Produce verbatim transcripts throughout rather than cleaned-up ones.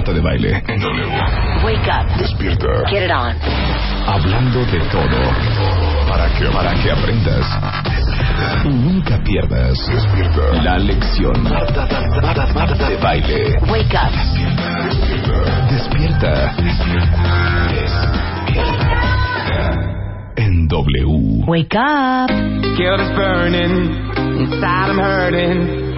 Marta de Baile en W. Wake up. Despierta. Get it on. Hablando de todo. Para que, para que aprendas. Despierta. Y nunca pierdas. Despierta. La lección. Marta, Marta, Marta de Baile. Wake up. Despierta. Despierta. Despierta. En W. Wake up. Guilt is burning. Inside I'm hurting.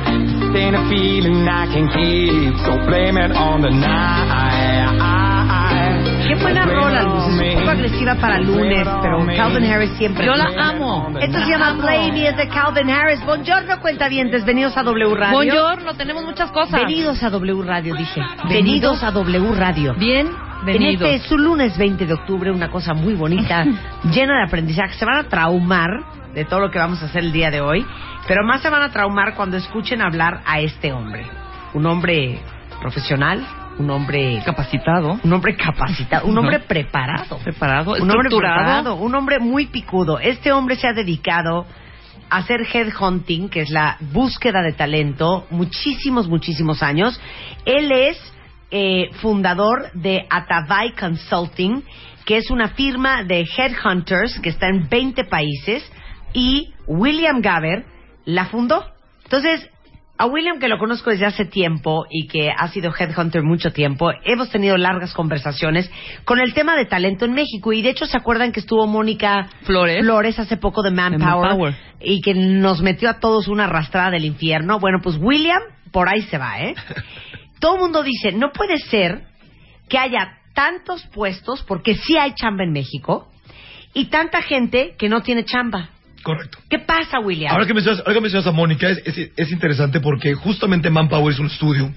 Ain't a feeling I can keep, so blame it on the night. Qué buena rola, Luz. Es un poco agresiva para lunes, pero Calvin Harris siempre. Yo la amo. Esto la se llama amo. Play Me, es de Calvin Harris. Buongiorno, cuentavientes. Venidos a W Radio. Buongiorno, tenemos muchas cosas. Venidos a W Radio, dije. Venidos a W Radio. Bien. Venidos. En este su lunes veinte de octubre, una cosa muy bonita, llena de aprendizaje. Se van a traumar de todo lo que vamos a hacer el día de hoy, pero más se van a traumar cuando escuchen hablar a este hombre. Un hombre profesional, un hombre capacitado, un hombre capacitado, un hombre no. preparado, preparado, un hombre preparado, un hombre muy picudo. Este hombre se ha dedicado a hacer headhunting, que es la búsqueda de talento, muchísimos, muchísimos años. Él es Eh, fundador de Atavai Consulting, que es una firma de headhunters que está en veinte países, y William Gaber la fundó. Entonces, a William, que lo conozco desde hace tiempo y que ha sido headhunter mucho tiempo, hemos tenido largas conversaciones con el tema de talento en México, y de hecho, ¿se acuerdan que estuvo Mónica Flores, Flores hace poco de Manpower, Manpower y que nos metió a todos una arrastrada del infierno? Bueno, pues William, por ahí se va, ¿eh? Todo el mundo dice, no puede ser que haya tantos puestos, porque sí hay chamba en México, y tanta gente que no tiene chamba. Correcto. ¿Qué pasa, William? Ahora que mencionas, ahora que mencionas a Mónica, es, es, es interesante porque justamente Manpower es un estudio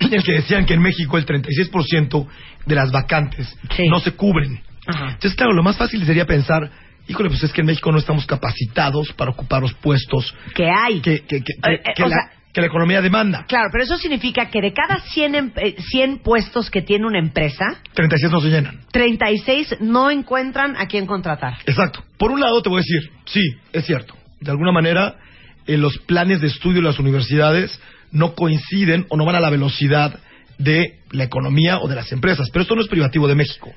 en el que decían que en México el treinta y seis por ciento de las vacantes sí. no se cubren. Ajá. Entonces, claro, lo más fácil sería pensar, híjole, pues es que en México no estamos capacitados para ocupar los puestos que hay. Que, que, que, que, que, o la... sea, que la economía demanda. Claro, pero eso significa que de cada cien, cien puestos que tiene una empresa, treinta y seis no se llenan. treinta y seis no encuentran a quién contratar. Exacto. Por un lado te voy a decir, sí, es cierto. De alguna manera, eh, los planes de estudio de las universidades no coinciden o no van a la velocidad de la economía o de las empresas. Pero esto no es privativo de México.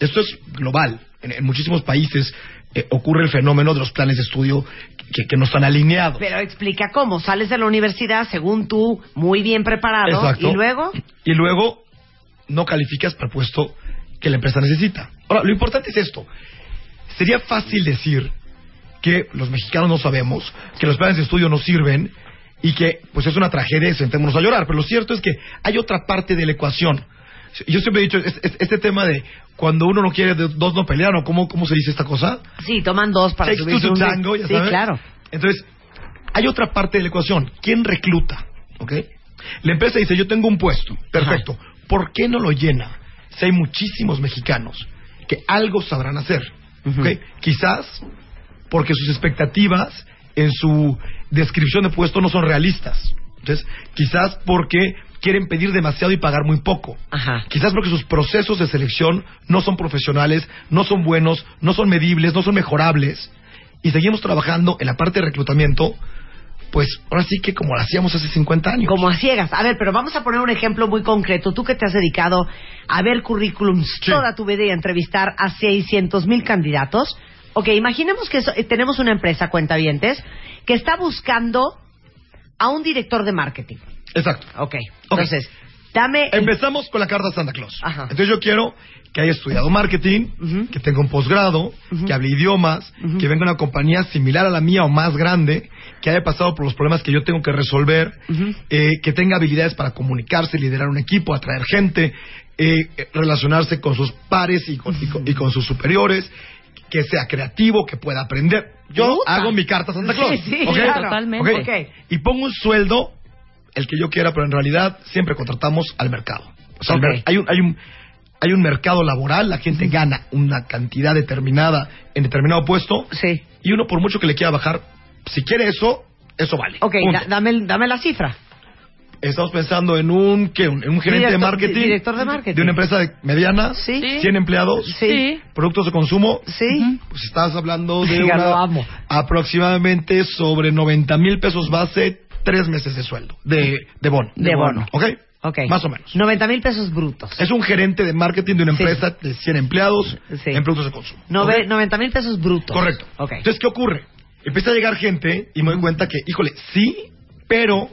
Esto es global. En, en muchísimos países eh, ocurre el fenómeno de los planes de estudio que, que no están alineados. Pero explica cómo. Sales de la universidad, según tú, muy bien preparado. Exacto. Y luego... Y luego no calificas para el puesto que la empresa necesita. Ahora, lo importante es esto. Sería fácil decir que los mexicanos no sabemos, que los planes de estudio no sirven y que pues es una tragedia y sentémonos a llorar. Pero lo cierto es que hay otra parte de la ecuación. Yo siempre he dicho, es, es, este tema de cuando uno no quiere, dos no pelean, o ¿cómo, cómo se dice esta cosa? Sí, toman dos para subir un tango, ya sí, sabes. Claro. Entonces, hay otra parte de la ecuación. ¿Quién recluta? ¿Okay? La empresa dice, yo tengo un puesto, perfecto. Ajá. ¿Por qué no lo llena? Si hay muchísimos mexicanos que algo sabrán hacer. ¿Okay? Uh-huh. Quizás porque sus expectativas en su descripción de puesto no son realistas. Entonces, quizás porque quieren pedir demasiado y pagar muy poco. Ajá. Quizás porque sus procesos de selección no son profesionales, no son buenos, no son medibles, no son mejorables. Y seguimos trabajando en la parte de reclutamiento, pues ahora sí que como lo hacíamos hace cincuenta años. Como a ciegas. A ver, pero vamos a poner un ejemplo muy concreto. Tú que te has dedicado a ver currículums sí. toda tu vida y a entrevistar a seiscientos mil candidatos. Ok, imaginemos que so- tenemos una empresa, cuentavientes, que está buscando a un director de marketing. Exacto. Ok. Entonces, okay. dame... Empezamos con la carta de Santa Claus. Ajá. Entonces yo quiero que haya estudiado marketing, uh-huh. que tenga un posgrado, uh-huh. que hable idiomas, uh-huh. que venga una compañía similar a la mía o más grande, que haya pasado por los problemas que yo tengo que resolver, uh-huh. eh, que tenga habilidades para comunicarse, liderar un equipo, atraer gente, eh, relacionarse con sus pares y con, uh-huh. y con, y con sus superiores, que sea creativo, que pueda aprender. Yo Uta. hago mi carta Santa Claus. Sí, sí, ¿okay? Claro. Totalmente. Okay. Okay. Y pongo un sueldo, el que yo quiera, pero en realidad siempre contratamos al mercado. O sea, okay. hay, un, hay, un, hay un mercado laboral, la gente gana una cantidad determinada en determinado puesto, sí. y uno, por mucho que le quiera bajar, si quiere eso, eso vale. Ok, da, dame, dame la cifra. Estamos pensando en un, ¿qué? En un gerente director, de marketing. Director de marketing. De una empresa de mediana. Sí. cien empleados. Sí. Productos de consumo. Sí. Pues estás hablando de una, lo amo. aproximadamente sobre noventa mil pesos base, tres meses de sueldo. De, de bono. De bono. ¿Ok? Okay. Más o menos. noventa mil pesos brutos. Es un gerente de marketing de una empresa sí. de cien empleados sí. en productos de consumo. Nove, ¿okay? noventa mil pesos brutos. Correcto. Okay. Entonces, ¿qué ocurre? Empieza a llegar gente y me doy cuenta que, híjole, sí, pero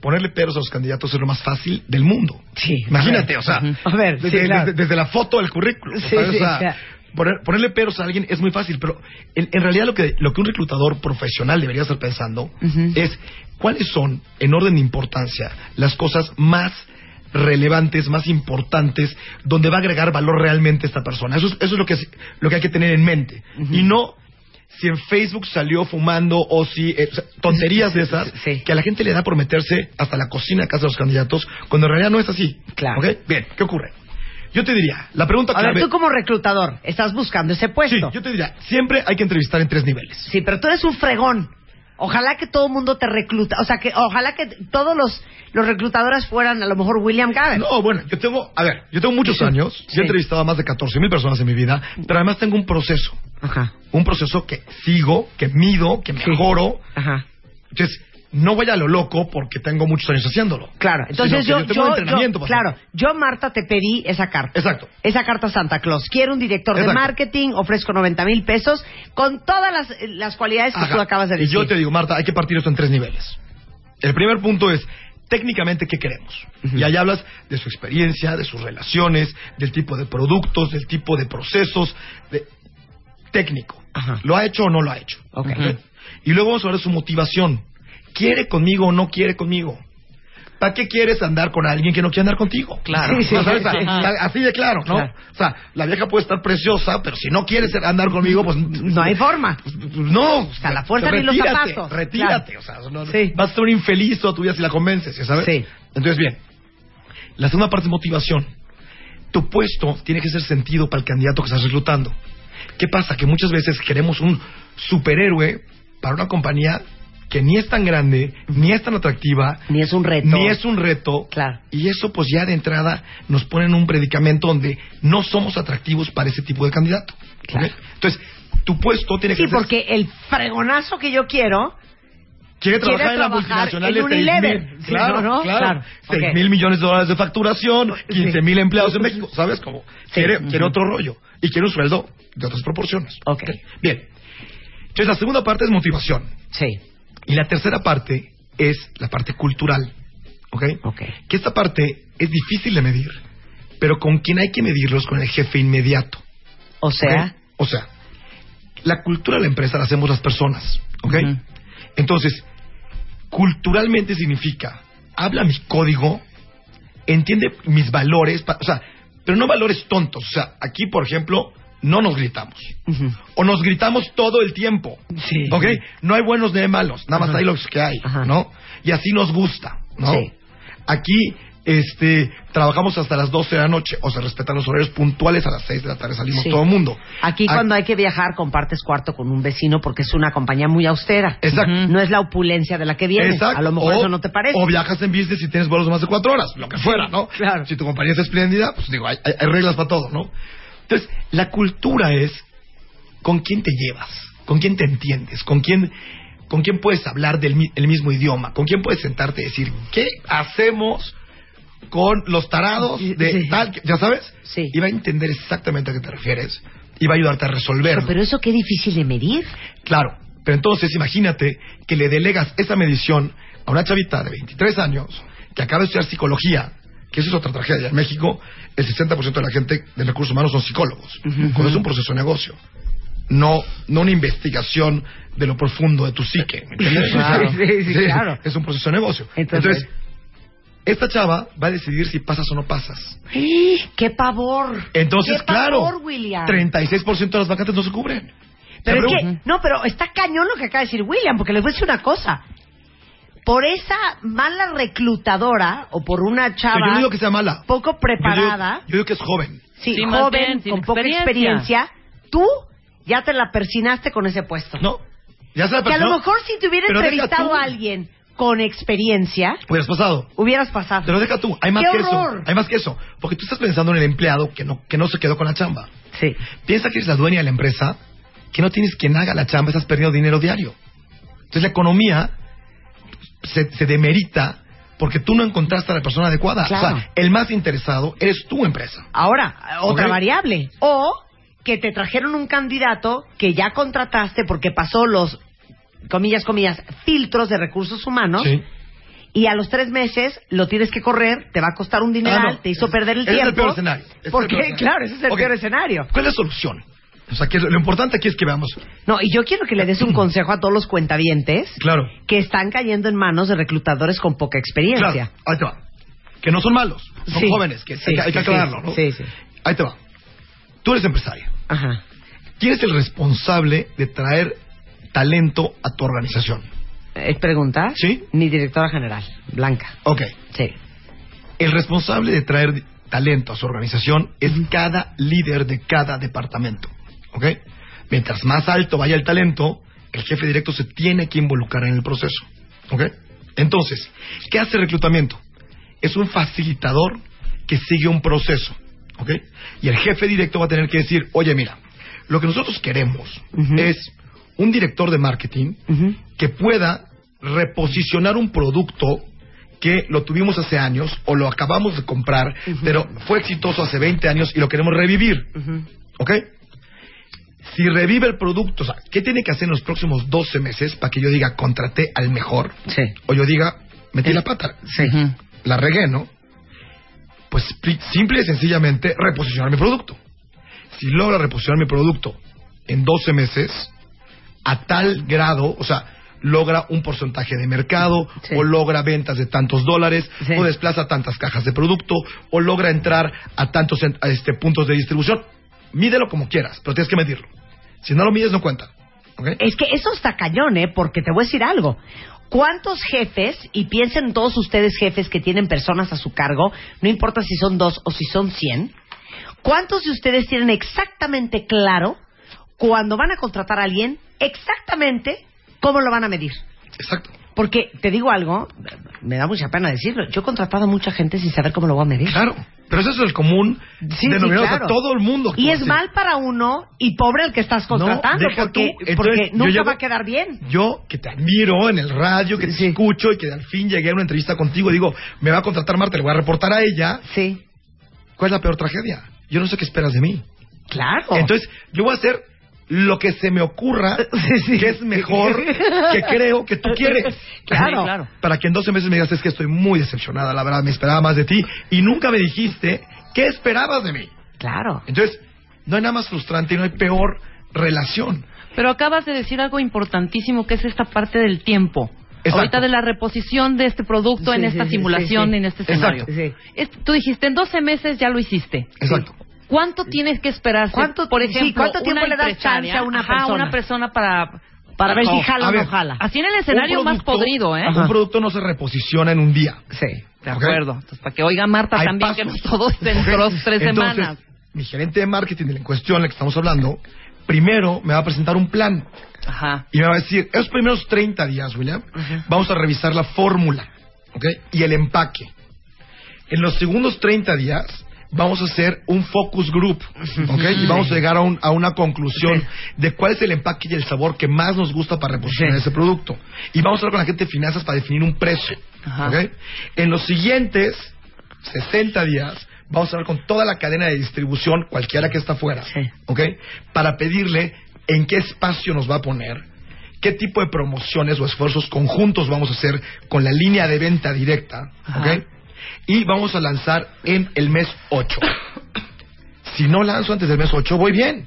ponerle peros a los candidatos es lo más fácil del mundo. Sí. Imagínate, o sea, uh-huh. a ver, desde, sí, claro. desde, desde la foto al currículum. Sí, o sea, sí, o sea, claro. Poner, ponerle peros a alguien es muy fácil, pero en, en realidad lo que, lo que un reclutador profesional debería estar pensando uh-huh. es cuáles son, en orden de importancia, las cosas más relevantes, más importantes, donde va a agregar valor realmente esta persona. Eso es, eso es lo que, lo que hay que tener en mente. Uh-huh. Y no si en Facebook salió fumando o si... Eh, o sea, tonterías de esas sí. que a la gente le da por meterse hasta la cocina a casa de los candidatos, cuando en realidad no es así. Claro. ¿Okay? Bien, ¿qué ocurre? Yo te diría, la pregunta clave... A ver, tú como reclutador, estás buscando ese puesto. Sí, yo te diría, siempre hay que entrevistar en tres niveles. Sí, pero tú eres un fregón. Ojalá que todo el mundo te recluta. O sea, que ojalá que todos los, los reclutadores fueran, a lo mejor, William Gaber. No, bueno, yo tengo... A ver, yo tengo muchos sí. años. Sí. Yo he entrevistado a más de catorce mil personas en mi vida. Pero además tengo un proceso. Ajá. Un proceso que sigo, que mido, que mejoro. Sí. Ajá. Entonces, no voy a lo loco porque tengo muchos años haciéndolo. Claro. Entonces yo... Yo tengo yo, entrenamiento yo, claro. Hacer. Yo, Marta, te pedí esa carta. Exacto. Esa carta Santa Claus. Quiero un director exacto. de marketing, ofrezco noventa mil pesos con todas las, las cualidades que ajá. tú acabas de decir. Y yo te digo, Marta, hay que partir esto en tres niveles. El primer punto es, técnicamente, ¿qué queremos? Uh-huh. Y ahí hablas de su experiencia, de sus relaciones, del tipo de productos, del tipo de procesos, de... técnico. Ajá. ¿Lo ha hecho o no lo ha hecho? Okay. Uh-huh. Y luego vamos a hablar de su motivación. ¿Quiere conmigo o no quiere conmigo? ¿Para qué quieres andar con alguien que no quiere andar contigo? Claro. Sí, sí, ¿sabes? Sí, sí. Así de claro, ¿no? Claro. O sea, la vieja puede estar preciosa, pero si no quieres andar conmigo, pues... No hay forma. No. O sea, la fuerza ni los zapatos. Retírate. Claro. O sea, no, sí. vas a ser un infeliz toda tu vida si la convences, ¿sabes? Sí. Entonces, bien. La segunda parte es motivación. Tu puesto tiene que ser sentido para el candidato que estás reclutando. ¿Qué pasa? Que muchas veces queremos un superhéroe para una compañía... que ni es tan grande, ni es tan atractiva, ni es un reto, ni es un reto, claro. Y eso pues ya de entrada nos pone en un predicamento donde no somos atractivos para ese tipo de candidato. Claro. ¿Okay? Entonces, tu puesto tiene que sí, ser... Sí, porque el fregonazo que yo quiero... Quiere trabajar en la multinacional de Unilever. Sí, claro, ¿no? Claro. claro. seis okay. mil millones de dólares de facturación, quince sí. mil empleados en México, ¿sabes cómo? Sí. Quiere, uh-huh. quiere otro rollo y quiere un sueldo de otras proporciones. Ok. ¿Okay? Bien. Entonces, la segunda parte es motivación. Sí. Y la tercera parte es la parte cultural, ¿ok? Ok. Que esta parte es difícil de medir, pero con quien hay que medirlo es con el jefe inmediato. O sea... ¿okay? O sea, la cultura de la empresa la hacemos las personas, ¿ok? Uh-huh. Entonces, culturalmente significa, habla mi código, entiende mis valores, pa- o sea, pero no valores tontos. O sea, aquí, por ejemplo... no nos gritamos. Uh-huh. O nos gritamos todo el tiempo. Sí. ¿Ok? No hay buenos ni hay malos. Nada más uh-huh. hay los que hay, uh-huh. ¿no? Y así nos gusta, ¿no? Sí. Aquí, este, trabajamos hasta las doce de la noche. O se respetan los horarios puntuales. A las seis de la tarde salimos sí. todo el mundo. Aquí, Aquí cuando hay que viajar, compartes cuarto con un vecino porque es una compañía muy austera. Exacto. Uh-huh. No es la opulencia de la que vienes. Exacto. A lo mejor o, eso no te parece. O viajas en business y tienes vuelos de más de cuatro horas. Lo que fuera, ¿no? Claro. Si tu compañía es espléndida, pues digo, hay, hay, hay reglas para todo, ¿no? Entonces, la cultura es con quién te llevas, con quién te entiendes, con quién, con quién puedes hablar del el mismo idioma, con quién puedes sentarte y decir, ¿qué hacemos con los tarados de sí. tal? ¿Ya sabes? Sí. Y va a entender exactamente a qué te refieres y va a ayudarte a resolverlo. Pero, pero eso qué difícil de medir. Claro, pero entonces imagínate que le delegas esa medición a una chavita de veintitrés años que acaba de estudiar psicología. Que esa es otra tragedia. En México, el sesenta por ciento de la gente de recursos humanos son psicólogos. Uh-huh. Cuando es un proceso de negocio. No, no una investigación de lo profundo de tu psique. ¿Entiendes? Claro. Sí, sí, sí, claro. Es un proceso de negocio. Entonces, Entonces, esta chava va a decidir si pasas o no pasas. ¡Qué pavor! Entonces, ¡qué claro, pavor, William! treinta y seis por ciento de las vacantes no se cubren. Pero es que, no, pero está cañón lo que acaba de decir William, porque les voy a decir una cosa. Por esa mala reclutadora, o por una chava yo no digo que sea mala. Poco preparada... Yo digo, yo digo que es joven. Sí, sí joven, bien, con experiencia. Poca experiencia. Tú ya te la persinaste con ese puesto. No, ya se la persinó. Que a lo mejor si te hubiera pero entrevistado a alguien con experiencia... Hubieras pasado. Hubieras pasado. Pero deja tú, hay más que eso. Hay más que eso. Porque tú estás pensando en el empleado que no, que no se quedó con la chamba. Sí. Piensa que eres la dueña de la empresa, que no tienes quien haga la chamba, estás perdiendo dinero diario. Entonces la economía... Se, se demerita porque tú no encontraste a la persona adecuada. Claro. O sea, el más interesado eres tu empresa. Ahora, otra ¿okay? variable. O que te trajeron un candidato que ya contrataste porque pasó los, comillas, comillas, filtros de recursos humanos. Sí. Y a los tres meses lo tienes que correr, te va a costar un dineral, ah, no. te hizo perder el es, tiempo. Es el peor escenario. Es porque, el peor escenario. Claro, ese es el okay. peor escenario. ¿Cuál es la solución? O sea, que lo importante aquí es que veamos... No, y yo quiero que le des un consejo a todos los cuentavientes... Claro. ...que están cayendo en manos de reclutadores con poca experiencia. Claro, ahí te va. Que no son malos, son sí. jóvenes, que sí, hay, hay que aclararlo, ¿no? Sí, sí. Ahí te va. Tú eres empresario. Ajá. ¿Quién es el responsable de traer talento a tu organización? ¿Es pregunta? Sí. Mi directora general, Blanca. Ok. Sí. El responsable de traer talento a su organización es cada líder de cada departamento. ¿Ok? Mientras más alto vaya el talento, el jefe directo se tiene que involucrar en el proceso. ¿Ok? Entonces, ¿qué hace el reclutamiento? Es un facilitador que sigue un proceso. ¿Ok? Y el jefe directo va a tener que decir, oye, mira, lo que nosotros queremos uh-huh. es un director de marketing uh-huh. que pueda reposicionar un producto que lo tuvimos hace años o lo acabamos de comprar, uh-huh. pero fue exitoso hace veinte años y lo queremos revivir. Uh-huh. ¿Ok? Si revive el producto, o sea, ¿qué tiene que hacer en los próximos doce meses para que yo diga, contraté al mejor? Sí. O yo diga, metí la pata. Sí. La regué, ¿no? Pues simple y sencillamente reposicionar mi producto. Si logra reposicionar mi producto en doce meses, a tal grado, o sea, logra un porcentaje de mercado, sí. o logra ventas de tantos dólares, sí. o desplaza tantas cajas de producto, o logra entrar a tantos a este, puntos de distribución. Mídelo como quieras, pero tienes que medirlo. Si no lo mides, no cuenta. ¿Okay? Es que eso está cañón, ¿eh? Porque te voy a decir algo. ¿Cuántos jefes, y piensen todos ustedes jefes que tienen personas a su cargo, no importa si son dos o si son cien, ¿cuántos de ustedes tienen exactamente claro cuando van a contratar a alguien exactamente cómo lo van a medir? Exacto. Porque, te digo algo, me da mucha pena decirlo, yo he contratado a mucha gente sin saber cómo lo voy a medir. Claro, pero eso es el común sí, denominador sí, claro. a todo el mundo. Y es así. Mal para uno y pobre el que estás contratando, no, porque, tú, entonces, porque nunca llevo, va a quedar bien. Yo, que te admiro en el radio, que te sí. escucho y que al fin llegué a una entrevista contigo y digo, me va a contratar Marta, le voy a reportar a ella. Sí. ¿Cuál es la peor tragedia? Yo no sé qué esperas de mí. Claro. Entonces, yo voy a hacer... lo que se me ocurra sí, sí. que es mejor que creo que tú quieres. Claro, claro. Para que en doce meses me digas, es que estoy muy decepcionada, la verdad, me esperaba más de ti y nunca me dijiste qué esperabas de mí. Claro. Entonces, no hay nada más frustrante y no hay peor relación. Pero acabas de decir algo importantísimo que es esta parte del tiempo. Exacto. Ahorita de la reposición de este producto sí, en esta sí, simulación, sí, sí. en este escenario. Exacto. Sí. Tú dijiste, en doce meses ya lo hiciste. Exacto. Sí. ¿Cuánto tienes que esperar? ¿Cuánto, por ejemplo, sí, ¿cuánto tiempo le das chance a una, ajá, persona? una persona para, para ver si jala o no jala? Así en el escenario producto, más podrido, ¿eh? Ajá. Un producto no se reposiciona en un día. Sí, de acuerdo. ¿Okay? Entonces, para que oiga Marta hay también pasos. Que no todos dentro de okay. tres Entonces, semanas. Mi gerente de marketing, de la cuestión de la que estamos hablando, primero me va a presentar un plan. Ajá. Y me va a decir, esos primeros treinta días, William, ajá. vamos a revisar la fórmula, ¿ok? Y el empaque. En los segundos treinta días... vamos a hacer un focus group, ¿ok? Y vamos a llegar a, un, a una conclusión de cuál es el empaque y el sabor que más nos gusta para reposicionar ese producto. Y vamos a hablar con la gente de finanzas para definir un precio, ¿ok? En los siguientes sesenta días vamos a hablar con toda la cadena de distribución, cualquiera que está afuera, ¿ok? Para pedirle en qué espacio nos va a poner, qué tipo de promociones o esfuerzos conjuntos vamos a hacer con la línea de venta directa, ¿ok? Y vamos a lanzar en el mes ocho. Si no lanzo antes del mes ocho, voy bien.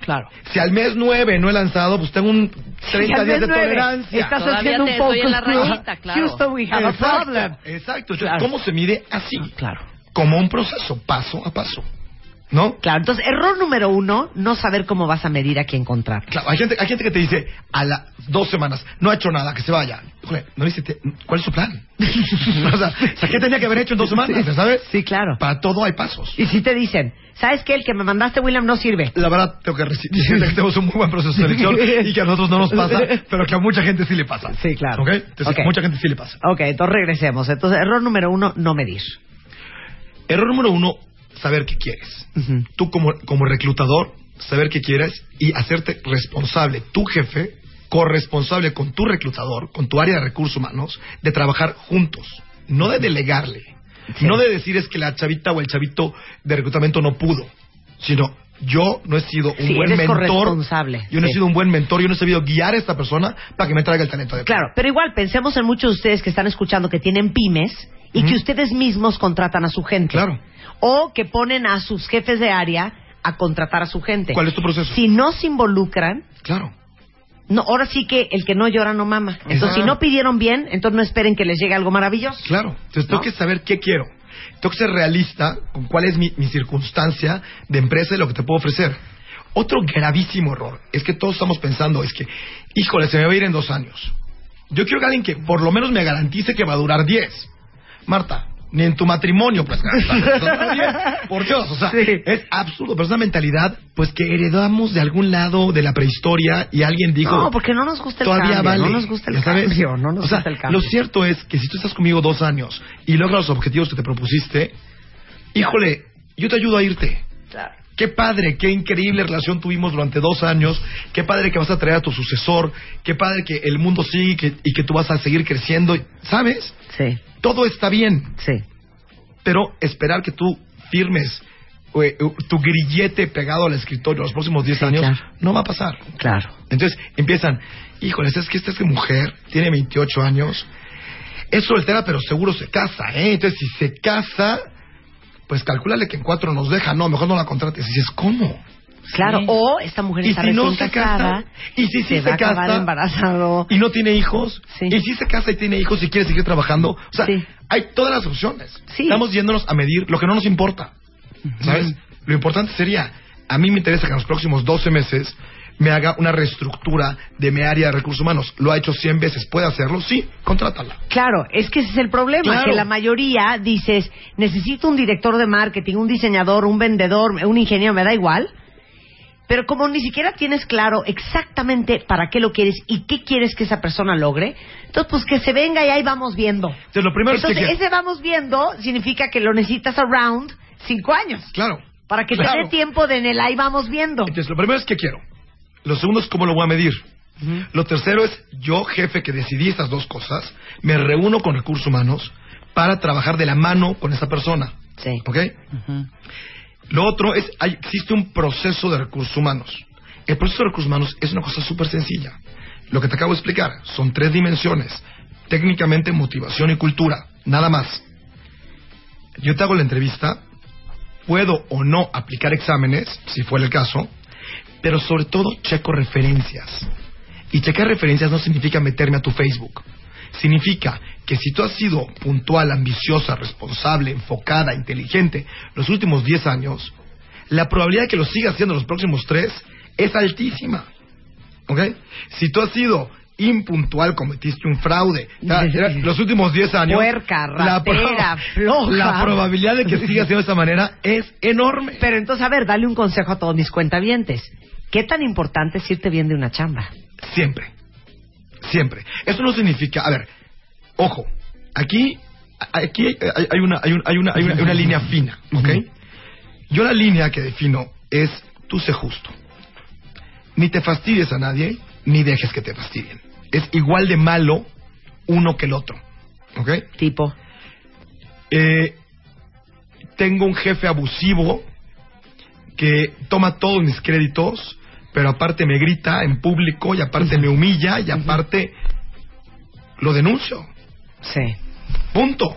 Claro. Si al mes nueve no he lanzado, pues tengo un treinta días de tolerancia. Estás todavía haciendo un poco en la rayita, claro. Houston, we have exacto, a problem. Exacto. Claro. ¿Cómo se mide así? Claro. Como un proceso, paso a paso. ¿No? Claro. Entonces, error número uno, no saber cómo vas a medir a quién contratar. Claro. Hay gente, hay gente que te dice, a las dos semanas, no ha hecho nada, que se vaya. Joder, no hiciste, ¿cuál es su plan? O sea, ¿qué tenía que haber hecho en dos semanas? ¿Sabes? Sí, claro. Para todo hay pasos. Y si te dicen, ¿sabes qué? El que me mandaste, William, no sirve. La verdad, tengo que decir que tenemos un muy buen proceso de selección y que a nosotros no nos pasa, pero que a mucha gente sí le pasa. Sí, claro. ¿Ok? Entonces, okay. a mucha gente sí le pasa. Ok, entonces regresemos. Entonces, error número uno, no medir. Error número uno, saber qué quieres. Uh-huh. Tú como, como reclutador, saber qué quieres y hacerte responsable. Tu jefe... corresponsable con tu reclutador, con tu área de recursos humanos, de trabajar juntos. no de delegarle, sí. no de decir es que la chavita o el chavito de reclutamiento no pudo, sino yo no he sido un sí, buen eres mentor, yo no sí. he sido un buen mentor, yo no he sabido guiar a esta persona para que me traiga el talento adecuado. Claro, pero igual pensemos en muchos de ustedes que están escuchando que tienen pymes y mm. que ustedes mismos contratan a su gente. Claro. O que ponen a sus jefes de área a contratar a su gente. ¿Cuál es tu proceso? Si no se involucran... Claro. No, ahora sí que el que no llora no mama. Entonces, exacto. si no pidieron bien, entonces no esperen que les llegue algo maravilloso. Claro. Entonces, tengo ¿no? que saber qué quiero. Tengo que ser realista con cuál es mi, mi circunstancia de empresa y lo que te puedo ofrecer. Otro gravísimo error es que todos estamos pensando, es que, híjole, se me va a ir en dos años. Yo quiero que alguien que por lo menos me garantice que va a durar diez. Marta, ni en tu matrimonio, pues, por Dios, o sea, sí. es absurdo, pero es una mentalidad, pues, que heredamos de algún lado de la prehistoria y alguien dijo... No, porque no nos gusta el cambio, vale, no nos gusta el cambio, no nos o sea, gusta el cambio. Lo cierto es que si tú estás conmigo dos años y logras los objetivos que te propusiste, híjole, yo te ayudo a irte. Claro. Qué padre, qué increíble relación tuvimos durante dos años, qué padre que vas a traer a tu sucesor, qué padre que el mundo sigue y que, y que tú vas a seguir creciendo, ¿sabes? Sí. Todo está bien. Sí. Pero esperar que tú firmes eh, tu grillete pegado al escritorio los próximos diez sí, años, claro. no va a pasar. Claro. Entonces empiezan, híjoles, es que esta es mujer, tiene veintiocho años, es soltera, pero seguro se casa, ¿eh? Entonces, si se casa, pues calcúlale que en cuatro nos deja. No, mejor no la contrates. Y dices, ¿cómo? Claro, sí. o esta mujer está si recién no casada casa, y si sí se, se va a acabar casa, embarazado y no tiene hijos sí. y si se casa y tiene hijos y quiere seguir trabajando, o sea, sí. hay todas las opciones. sí. Estamos yéndonos a medir lo que no nos importa, ¿sabes? Uh-huh. Lo importante sería, a mí me interesa que en los próximos doce meses me haga una reestructura de mi área de recursos humanos. Lo ha hecho cien veces, ¿puede hacerlo? Sí, contrátala. Claro, es que ese es el problema, claro. que la mayoría dices, necesito un director de marketing, un diseñador, un vendedor, un ingeniero, me da igual. Pero como ni siquiera tienes claro exactamente para qué lo quieres y qué quieres que esa persona logre, entonces pues que se venga y ahí vamos viendo. Entonces, lo primero entonces es que... ese vamos viendo significa que lo necesitas around cinco años. Claro. Para que claro. te dé tiempo de en el ahí vamos viendo. Entonces lo primero es qué quiero. Lo segundo es cómo lo voy a medir. Uh-huh. Lo tercero es yo, jefe, que decidí estas dos cosas, me reúno con recursos humanos para trabajar de la mano con esa persona. Sí. ¿Ok? Uh-huh. Lo otro es, hay, existe un proceso de recursos humanos. El proceso de recursos humanos es una cosa súper sencilla. Lo que te acabo de explicar son tres dimensiones. Técnicamente, motivación y cultura. Nada más. Yo te hago la entrevista. Puedo o no aplicar exámenes, si fuera el caso. Pero sobre todo, checo referencias. Y checar referencias no significa meterme a tu Facebook. Significa que si tú has sido puntual, ambiciosa, responsable, enfocada, inteligente los últimos diez años, la probabilidad de que lo sigas siendo los próximos tres es altísima. ¿Ok? Si tú has sido impuntual, cometiste un fraude los últimos diez años, puerca, ratera, floja, la probabilidad de que sigas siendo de esa manera es enorme. Pero entonces, a ver, dale un consejo a todos mis cuentavientes. ¿Qué tan importante es irte bien de una chamba? Siempre. Siempre. Eso no significa, a ver, ojo, aquí, aquí hay, hay, una, hay, una, hay, una, hay una, una línea fina, ¿ok? Uh-huh. Yo la línea que defino es, tú sé justo. Ni te fastidies a nadie, ni dejes que te fastidien. Es igual de malo uno que el otro, ¿ok? Tipo. Eh, tengo un jefe abusivo que toma todos mis créditos, pero aparte me grita en público, y aparte uh-huh. me humilla, y aparte lo denuncio. Sí. Punto.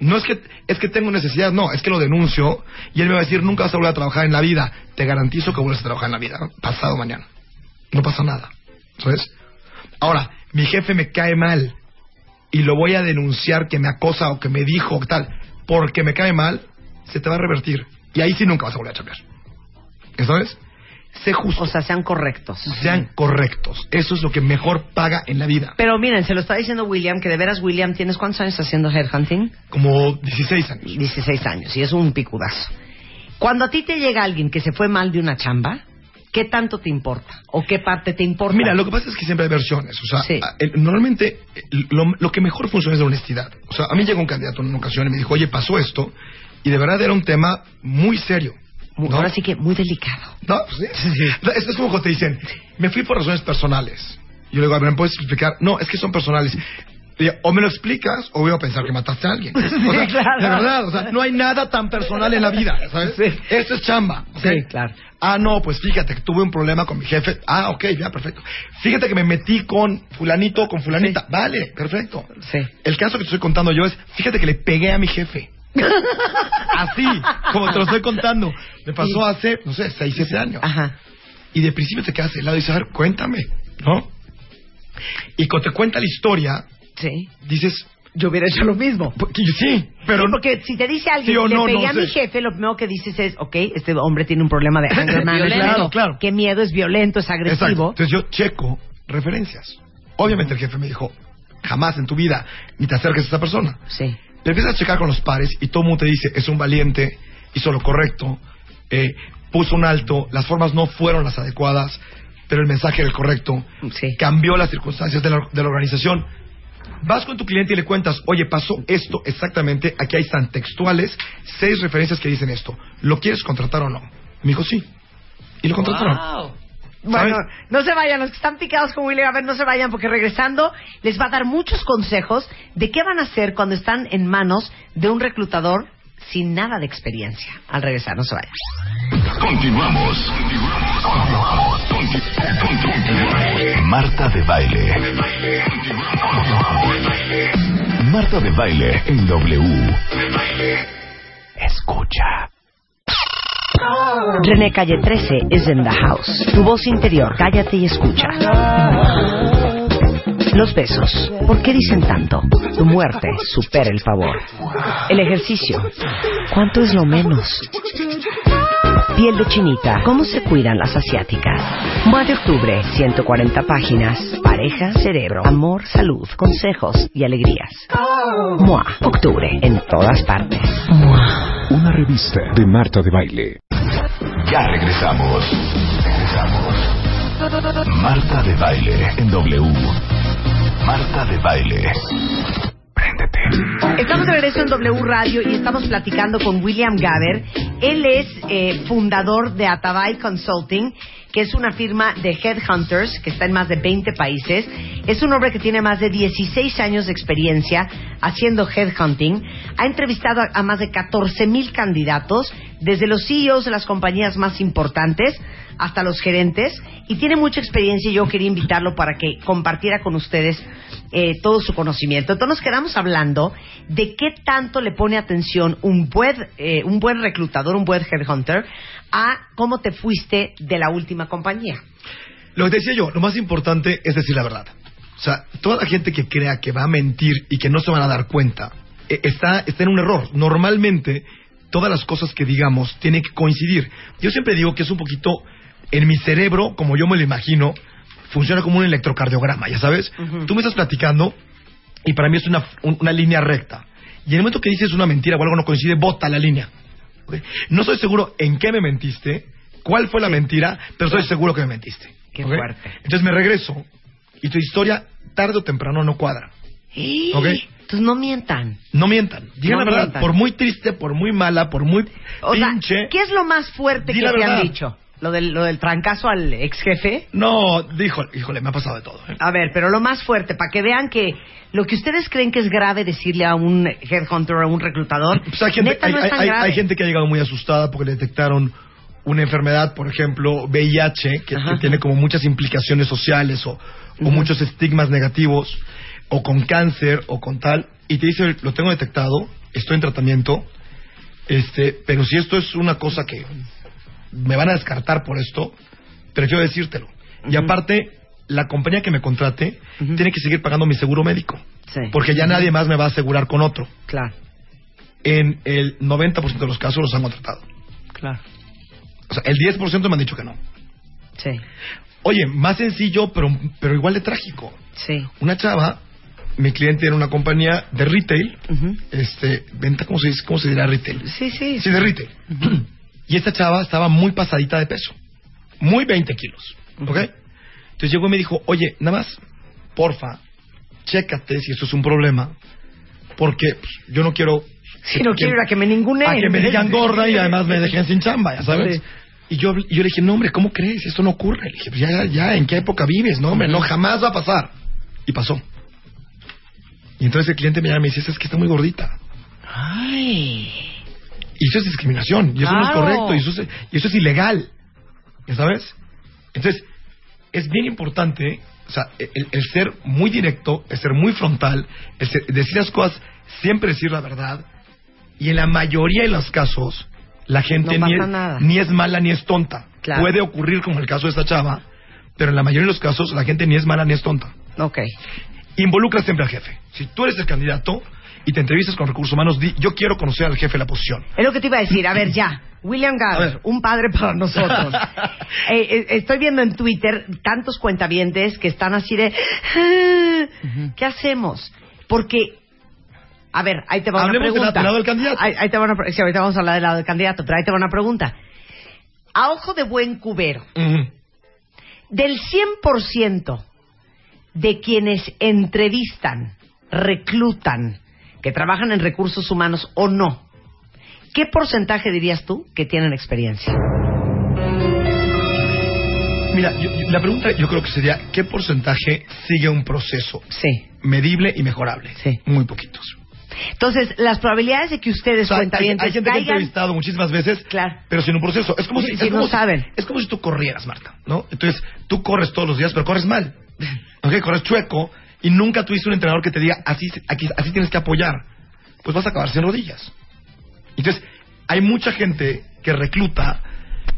No es que es que tengo necesidad, no, es que lo denuncio, y él me va a decir, nunca vas a volver a trabajar en la vida. Te garantizo que vuelves a trabajar en la vida, pasado mañana. No pasa nada, ¿sabes? Ahora, mi jefe me cae mal, y lo voy a denunciar que me acosa, o que me dijo, o tal, porque me cae mal, se te va a revertir. Y ahí sí nunca vas a volver a chambear. ¿Sabes? Sé justo. O sea, sean correctos. Sean correctos. Eso es lo que mejor paga en la vida. Pero miren, se lo está diciendo William, que de veras, William, ¿tienes cuántos años haciendo headhunting? Como dieciséis años. dieciséis años, y es un picudazo. Cuando a ti te llega alguien que se fue mal de una chamba, ¿qué tanto te importa? ¿O qué parte te importa? Mira, lo que pasa es que siempre hay versiones. O sea, sí. normalmente lo, lo que mejor funciona es la honestidad. O sea, a mí llegó un candidato en una ocasión y me dijo, oye, pasó esto, y de verdad era un tema muy serio. ¿No? Ahora sí que muy delicado. No, pues, sí, sí. No, esto es como cuando te dicen, me fui por razones personales. Yo le digo, a ver, ¿me puedes explicar? No, es que son personales. O me lo explicas o voy a pensar que mataste a alguien. Sí, o sea, claro. De verdad, o sea, no hay nada tan personal en la vida, ¿sabes? Sí. Esto es chamba. ¿Okay? Sí, claro. Ah, no, pues fíjate que tuve un problema con mi jefe. Ah, ok, ya, perfecto. Fíjate que me metí con fulanito, con fulanita. Sí. Vale, perfecto. Sí. El caso que te estoy contando yo es, fíjate que le pegué a mi jefe. Así, como te lo estoy contando. Me pasó sí. hace, no sé, seis, siete años. Ajá. Y de principio te quedas helado y dices, a ver, cuéntame, ¿no? Y cuando te cuenta la historia... Sí. Dices, yo hubiera hecho lo mismo. Sí, pero sí, porque si te dice alguien, sí le no, pegué no, a sé. mi jefe, lo primero que dices es, ok, este hombre tiene un problema de anger management. Claro, claro. Que miedo, es violento, es agresivo. Exacto. Entonces yo checo referencias. Obviamente el jefe me dijo, jamás en tu vida ni te acerques a esa persona. Sí. Te empiezas a checar con los pares y todo el mundo te dice, es un valiente, hizo lo correcto, eh, puso un alto, las formas no fueron las adecuadas, pero el mensaje era el correcto. Sí. Cambió las circunstancias de la, de la organización. Vas con tu cliente y le cuentas, oye, pasó esto exactamente, aquí hay tan textuales, seis referencias que dicen esto. ¿Lo quieres contratar o no? Me dijo, sí. Y lo contrataron. Wow. Bueno, no se vayan, los que están picados con William, a ver, no se vayan, porque regresando les va a dar muchos consejos de qué van a hacer cuando están en manos de un reclutador sin nada de experiencia. Al regresar, no se vayan. Continuamos. Continuamos. Marta de Baile. Marta de Baile en W. Escucha. René Calle trece is in the house. Tu voz interior, cállate y escucha. Los besos, ¿por qué dicen tanto? Tu muerte supera el favor. El ejercicio, ¿cuánto es lo menos? Piel de chinita, ¿cómo se cuidan las asiáticas? Mua de octubre, ciento cuarenta páginas. Pareja, cerebro, amor, salud, consejos y alegrías. Mua, octubre, en todas partes. Mua. Una revista de Marta de Baile. Ya regresamos. Regresamos. Marta de Baile en W. Marta de Baile. Estamos de regreso en W Radio y estamos platicando con William Gaber. Él es eh, fundador de Atavai Consulting, que es una firma de headhunters que está en más de veinte países. Es un hombre que tiene más de dieciséis años de experiencia haciendo headhunting. Ha entrevistado a, a más de catorce mil candidatos, desde los C E Os de las compañías más importantes hasta los gerentes, y tiene mucha experiencia, y yo quería invitarlo para que compartiera con ustedes eh, todo su conocimiento. Entonces nos quedamos hablando de qué tanto le pone atención un buen, eh, un buen reclutador, un buen headhunter, a cómo te fuiste de la última compañía. Lo que te decía yo, lo más importante es decir la verdad. O sea, toda la gente que crea que va a mentir y que no se van a dar cuenta, eh, está, está en un error. Normalmente, todas las cosas que digamos tienen que coincidir. Yo siempre digo que es un poquito... En mi cerebro, como yo me lo imagino, funciona como un electrocardiograma, ¿ya sabes? Uh-huh. Tú me estás platicando y para mí es una, un, una línea recta. Y en el momento que dices una mentira o algo no coincide, bota la línea. ¿Okay? No estoy seguro en qué me mentiste, cuál fue la mentira, pero estoy seguro que me mentiste. Qué ¿okay? fuerte. Entonces me regreso y tu historia tarde o temprano no cuadra. Sí. ¿Okay? Entonces no mientan. No mientan. Digan no la verdad, mientan. Por muy triste, por muy mala, por muy o pinche. Sea, ¿qué es lo más fuerte que te verdad. Han dicho? ¿Lo del, lo del trancazo al ex jefe? No, híjole, híjole me ha pasado de todo. ¿eh? A ver, pero lo más fuerte, para que vean que lo que ustedes creen que es grave decirle a un headhunter o a un reclutador, pues hay gente, neta hay, no es tan hay, grave. Hay gente que ha llegado muy asustada porque le detectaron una enfermedad, por ejemplo, V I H, que, que tiene como muchas implicaciones sociales o, o uh-huh. muchos estigmas negativos, o con cáncer, o con tal, y te dice, lo tengo detectado, estoy en tratamiento, este, pero si esto es una cosa que... me van a descartar por esto, prefiero decírtelo. Uh-huh. Y aparte, la compañía que me contrate uh-huh. tiene que seguir pagando mi seguro médico. Sí. Porque ya uh-huh. nadie más me va a asegurar con otro. Claro. En el noventa por ciento de los casos los han contratado. Claro. O sea, el diez por ciento me han dicho que no. Sí. Oye, más sencillo, pero, pero igual de trágico. Sí. Una chava, mi cliente era una compañía de retail, uh-huh. este, venta, ¿cómo se dice? ¿Cómo se dirá retail? Sí, sí. Sí, de retail. Uh-huh. Y esta chava estaba muy pasadita de peso. Muy veinte kilos. ¿Ok? Uh-huh. Entonces llegó y me dijo, oye, nada más, porfa, chécate si esto es un problema. Porque pues, yo no quiero... Si que, no quiero que, a que me ninguneen. A que me digan gorda y además me dejen sin chamba, ya sabes. Sí. Y yo, yo le dije, no hombre, ¿cómo crees? Esto no ocurre. Le dije, ya, ya, ¿en qué época vives? No hombre, no, jamás va a pasar. Y pasó. Y entonces el cliente me llama y me dice, es que está muy gordita. Ay. Y eso es discriminación, y eso claro. no es correcto, y eso es, y eso es ilegal, ¿ya sabes? Entonces, es bien importante, o sea, el, el ser muy directo, el ser muy frontal, el ser, decir las cosas, siempre decir la verdad, y en la mayoría de los casos, la gente no ni, es, ni es mala ni es tonta. Claro. Puede ocurrir como el caso de esta chava, pero en la mayoría de los casos, la gente ni es mala ni es tonta. Ok. Involucra siempre al jefe. Si tú eres el candidato y te entrevistas con recursos humanos, di, yo quiero conocer al jefe de la posición. Es lo que te iba a decir. A ver, ya. William Gaber, un padre para nosotros. eh, eh, estoy viendo en Twitter tantos cuentavientes que están así de... ¿Qué hacemos? Porque... A ver, ahí te va Hablemos una pregunta. Hablemos del lado del candidato. Ahí, ahí te va una, sí, ahorita vamos a hablar del lado del candidato, pero ahí te va una pregunta. A ojo de buen cubero, uh-huh. del cien por ciento de quienes entrevistan, reclutan, que trabajan en recursos humanos o no, ¿qué porcentaje dirías tú que tienen experiencia? Mira, yo, la pregunta yo creo que sería, ¿qué porcentaje sigue un proceso sí. medible y mejorable? Sí. Muy poquitos. Entonces, las probabilidades de que ustedes, o sea, cuentavientes, hay, hay gente caigan... que he entrevistado muchísimas veces, claro. pero sin un proceso. Es como si, si, si es no como saben. Si, es como si tú corrieras, Marta, ¿no? Entonces, tú corres todos los días, pero corres mal. Okay, corres chueco y nunca tuviste un entrenador que te diga, así, aquí, así tienes que apoyar. Pues vas a acabar sin rodillas. Entonces, hay mucha gente que recluta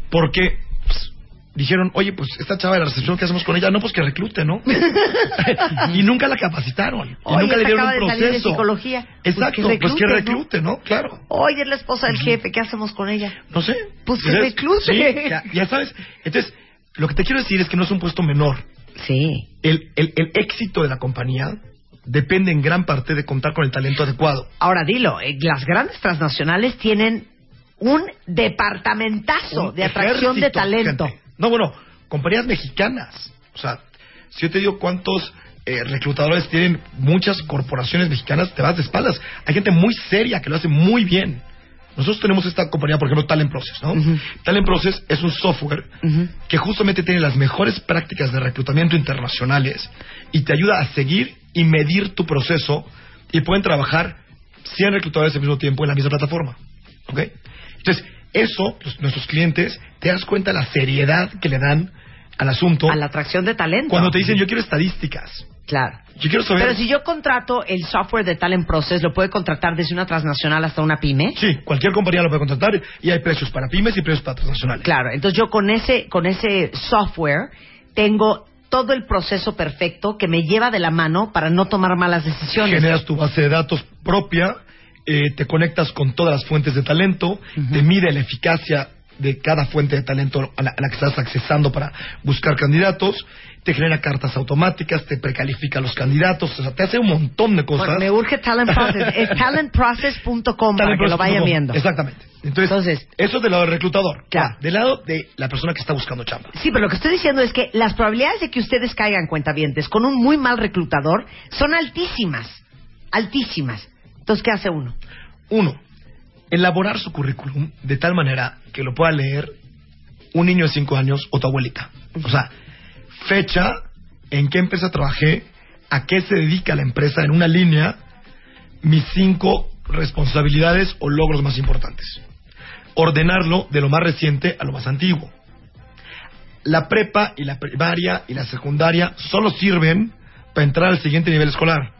porque... Pues, dijeron, oye, pues esta chava de la recepción, ¿qué hacemos con ella? No, pues que reclute, ¿no? Y nunca la capacitaron. Oye, y nunca le dieron un proceso. De de psicología. Exacto, pues que reclute, pues que reclute ¿no? ¿no? Claro. Oye, es la esposa del jefe, ¿qué hacemos con ella? No sé. Pues que entonces, reclute. Sí, ya, ya sabes. Entonces, lo que te quiero decir es que no es un puesto menor. Sí. El, el, el éxito de la compañía depende en gran parte de contar con el talento adecuado. Ahora, dilo, eh, las grandes transnacionales tienen un departamentazo un de atracción de talento. Gente. No, bueno, compañías mexicanas. O sea, si yo te digo cuántos eh, reclutadores tienen muchas corporaciones mexicanas, te vas de espaldas. Hay gente muy seria que lo hace muy bien. Nosotros tenemos esta compañía, por ejemplo, Talent Process, ¿no? Uh-huh. Talent Process es un software uh-huh. que justamente tiene las mejores prácticas de reclutamiento internacionales y te ayuda a seguir y medir tu proceso, y pueden trabajar cien reclutadores al mismo tiempo en la misma plataforma. ¿Ok? Entonces... Eso, los, nuestros clientes, te das cuenta de la seriedad que le dan al asunto. A la atracción de talento. Cuando te dicen, yo quiero estadísticas. Claro. Yo quiero saber... Pero si yo contrato el software de Talent Process, ¿lo puede contratar desde una transnacional hasta una pyme? Sí, cualquier compañía lo puede contratar, y hay precios para pymes y precios para transnacionales. Claro, entonces yo con ese, con ese software tengo... todo el proceso perfecto que me lleva de la mano para no tomar malas decisiones. Generas tu base de datos propia... Eh, te conectas con todas las fuentes de talento, uh-huh. te mide la eficacia de cada fuente de talento a la, a la que estás accesando para buscar candidatos, te genera cartas automáticas, te precalifica a los candidatos, o sea, te hace un montón de cosas. Bueno, me urge Talent Process, es talent process punto com talent para que lo vayan viendo. Exactamente. Entonces, Entonces, eso es del lado del reclutador, claro. ah, del lado de la persona que está buscando chamba. Sí, pero lo que estoy diciendo es que las probabilidades de que ustedes caigan, cuentavientes, con un muy mal reclutador son altísimas, altísimas. Entonces, ¿qué hace uno? Uno, elaborar su currículum de tal manera que lo pueda leer un niño de cinco años o tu abuelita. O sea, fecha, en qué empresa trabajé, a qué se dedica la empresa, en una línea, mis cinco responsabilidades o logros más importantes. Ordenarlo de lo más reciente a lo más antiguo. La prepa y la primaria y la secundaria solo sirven para entrar al siguiente nivel escolar.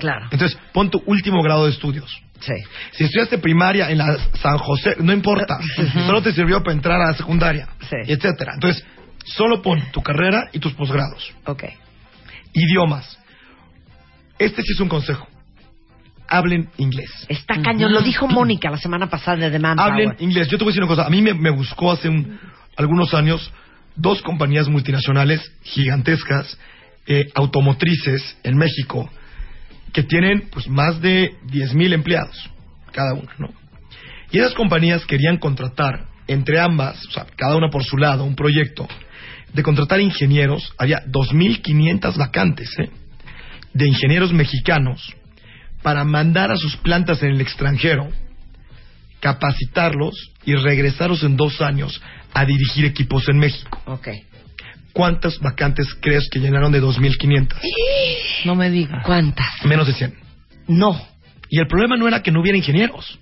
Claro. Entonces, pon tu último grado de estudios. Sí. Si estudiaste primaria en la San José, no importa. Uh-huh. Solo te sirvió para entrar a la secundaria, sí. etcétera. Entonces, solo pon tu carrera y tus posgrados. Ok. Idiomas. Este sí es un consejo. Hablen inglés. Está cañón. Lo dijo Mónica la semana pasada de Manpower. Hablen inglés. Yo te voy a decir una cosa. A mí me, me buscó hace un, algunos años dos compañías multinacionales gigantescas, eh, automotrices en México, que tienen pues más de diez mil empleados cada una, ¿no? Y esas compañías querían contratar entre ambas, o sea, cada una por su lado, un proyecto de contratar ingenieros. Había dos mil quinientas vacantes, ¿eh? de ingenieros mexicanos para mandar a sus plantas en el extranjero, capacitarlos y regresarlos en dos años a dirigir equipos en México. Okay. ¿Cuántas vacantes crees que llenaron de dos mil quinientas? No me digas. ¿Cuántas? Menos de cien. No. Y el problema no era que no hubiera ingenieros.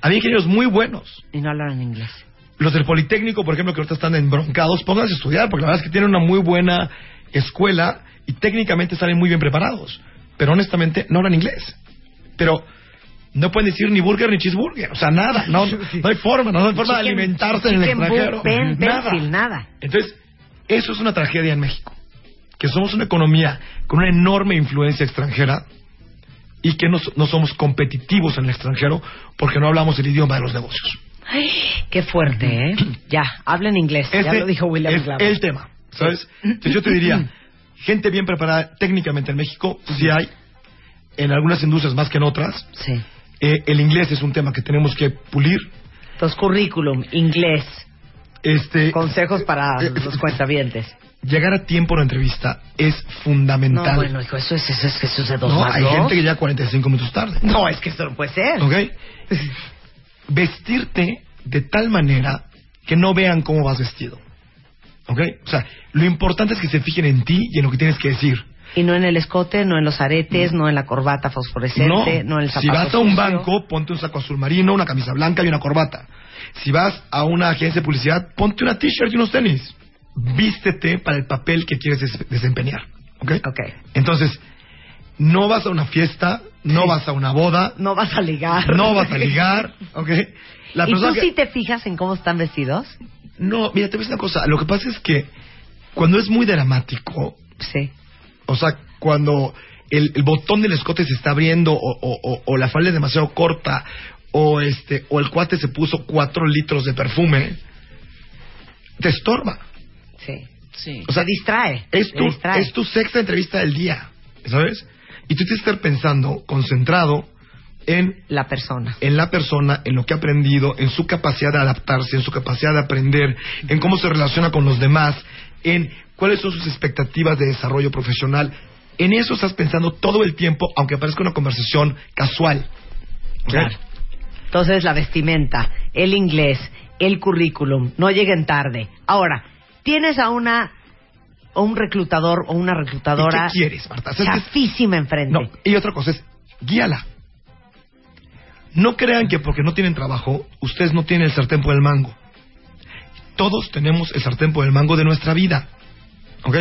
Había ingenieros muy buenos. Y no hablaban inglés. Los del Politécnico, por ejemplo, que ahorita están embroncados, pónganse a estudiar, porque la verdad es que tienen una muy buena escuela y técnicamente salen muy bien preparados. Pero honestamente, no hablan inglés. Pero no pueden decir ni burger ni cheeseburger. O sea, nada. No, no hay forma. No hay forma de alimentarse en el extranjero. Nada. nada. Entonces, eso es una tragedia en México. Que somos una economía con una enorme influencia extranjera y que no, no somos competitivos en el extranjero porque no hablamos el idioma de los negocios. Ay, qué fuerte, ¿eh? Ya, hablen inglés. Este ya lo dijo William es Gaber. El tema, ¿sabes? Entonces yo te diría, gente bien preparada técnicamente en México, sí hay, en algunas industrias más que en otras. Sí. Eh, el inglés es un tema que tenemos que pulir. Entonces, currículum, inglés. Este. Consejos para eh, los cuentavientes. Llegar a tiempo a una entrevista es fundamental. No, bueno, hijo, eso es, eso es, eso es de dos no, más hay dos. Gente que llega cuarenta y cinco minutos tarde. No, es que eso no puede ser. ¿Ok? Vestirte de tal manera que no vean cómo vas vestido. ¿Ok? O sea, lo importante es que se fijen en ti y en lo que tienes que decir. Y no en el escote, no en los aretes, no, no en la corbata fosforescente, no, no en el zapato. Si vas a un banco, ponte un saco azul marino, una camisa blanca y una corbata. Si vas a una agencia de publicidad, ponte una t-shirt y unos tenis. Vístete para el papel que quieres des- desempeñar. ¿Ok? Ok. Entonces, no vas a una fiesta, no sí. vas a una boda. No vas a ligar. No vas a ligar, ¿ok? La ¿Y tú que... sí te fijas en cómo están vestidos? No, mira, te voy a decir una cosa. Lo que pasa es que cuando es muy dramático... Sí. O sea, cuando el, el botón del escote se está abriendo o, o, o, o la falda es demasiado corta o este o el cuate se puso cuatro litros de perfume, te estorba. Sí, sí. O sea, te distrae. Es tu, distrae. Es tu sexta entrevista del día, ¿sabes? Y tú tienes que estar pensando, concentrado en... La persona. En la persona, en lo que ha aprendido, en su capacidad de adaptarse, en su capacidad de aprender, en cómo se relaciona con los demás, en cuáles son sus expectativas de desarrollo profesional. En eso estás pensando todo el tiempo, aunque parezca una conversación casual. Claro. ¿Okay? Entonces, la vestimenta, el inglés, el currículum, no lleguen tarde. Ahora, tienes a una... o un reclutador o una reclutadora... ¿Qué quieres, Marta? Chafísima enfrente. No, y otra cosa es, guíala. No crean que porque no tienen trabajo, ustedes no tienen el sartén por el mango. Todos tenemos el sartén por el mango de nuestra vida. ¿Ok?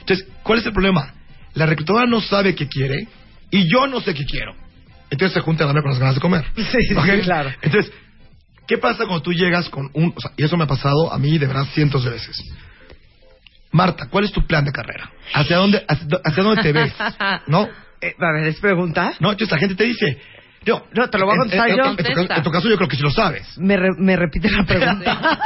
Entonces, ¿cuál es el problema? La reclutadora no sabe qué quiere y yo no sé qué quiero. Entonces se junta a ganar con las ganas de comer. Sí, ¿okay? Sí, claro. Entonces, ¿qué pasa cuando tú llegas con un... O sea, y eso me ha pasado a mí de verdad cientos de veces. Marta, ¿cuál es tu plan de carrera? ¿Hacia dónde, hacia, hacia dónde te ves? ¿No? Eh, a ver, ¿es pregunta? No, entonces la gente te dice... Yo, no, te lo voy a contestar en, yo. En, en, en, tu, en tu caso yo creo que sí lo sabes. Me, re, me repite la pregunta.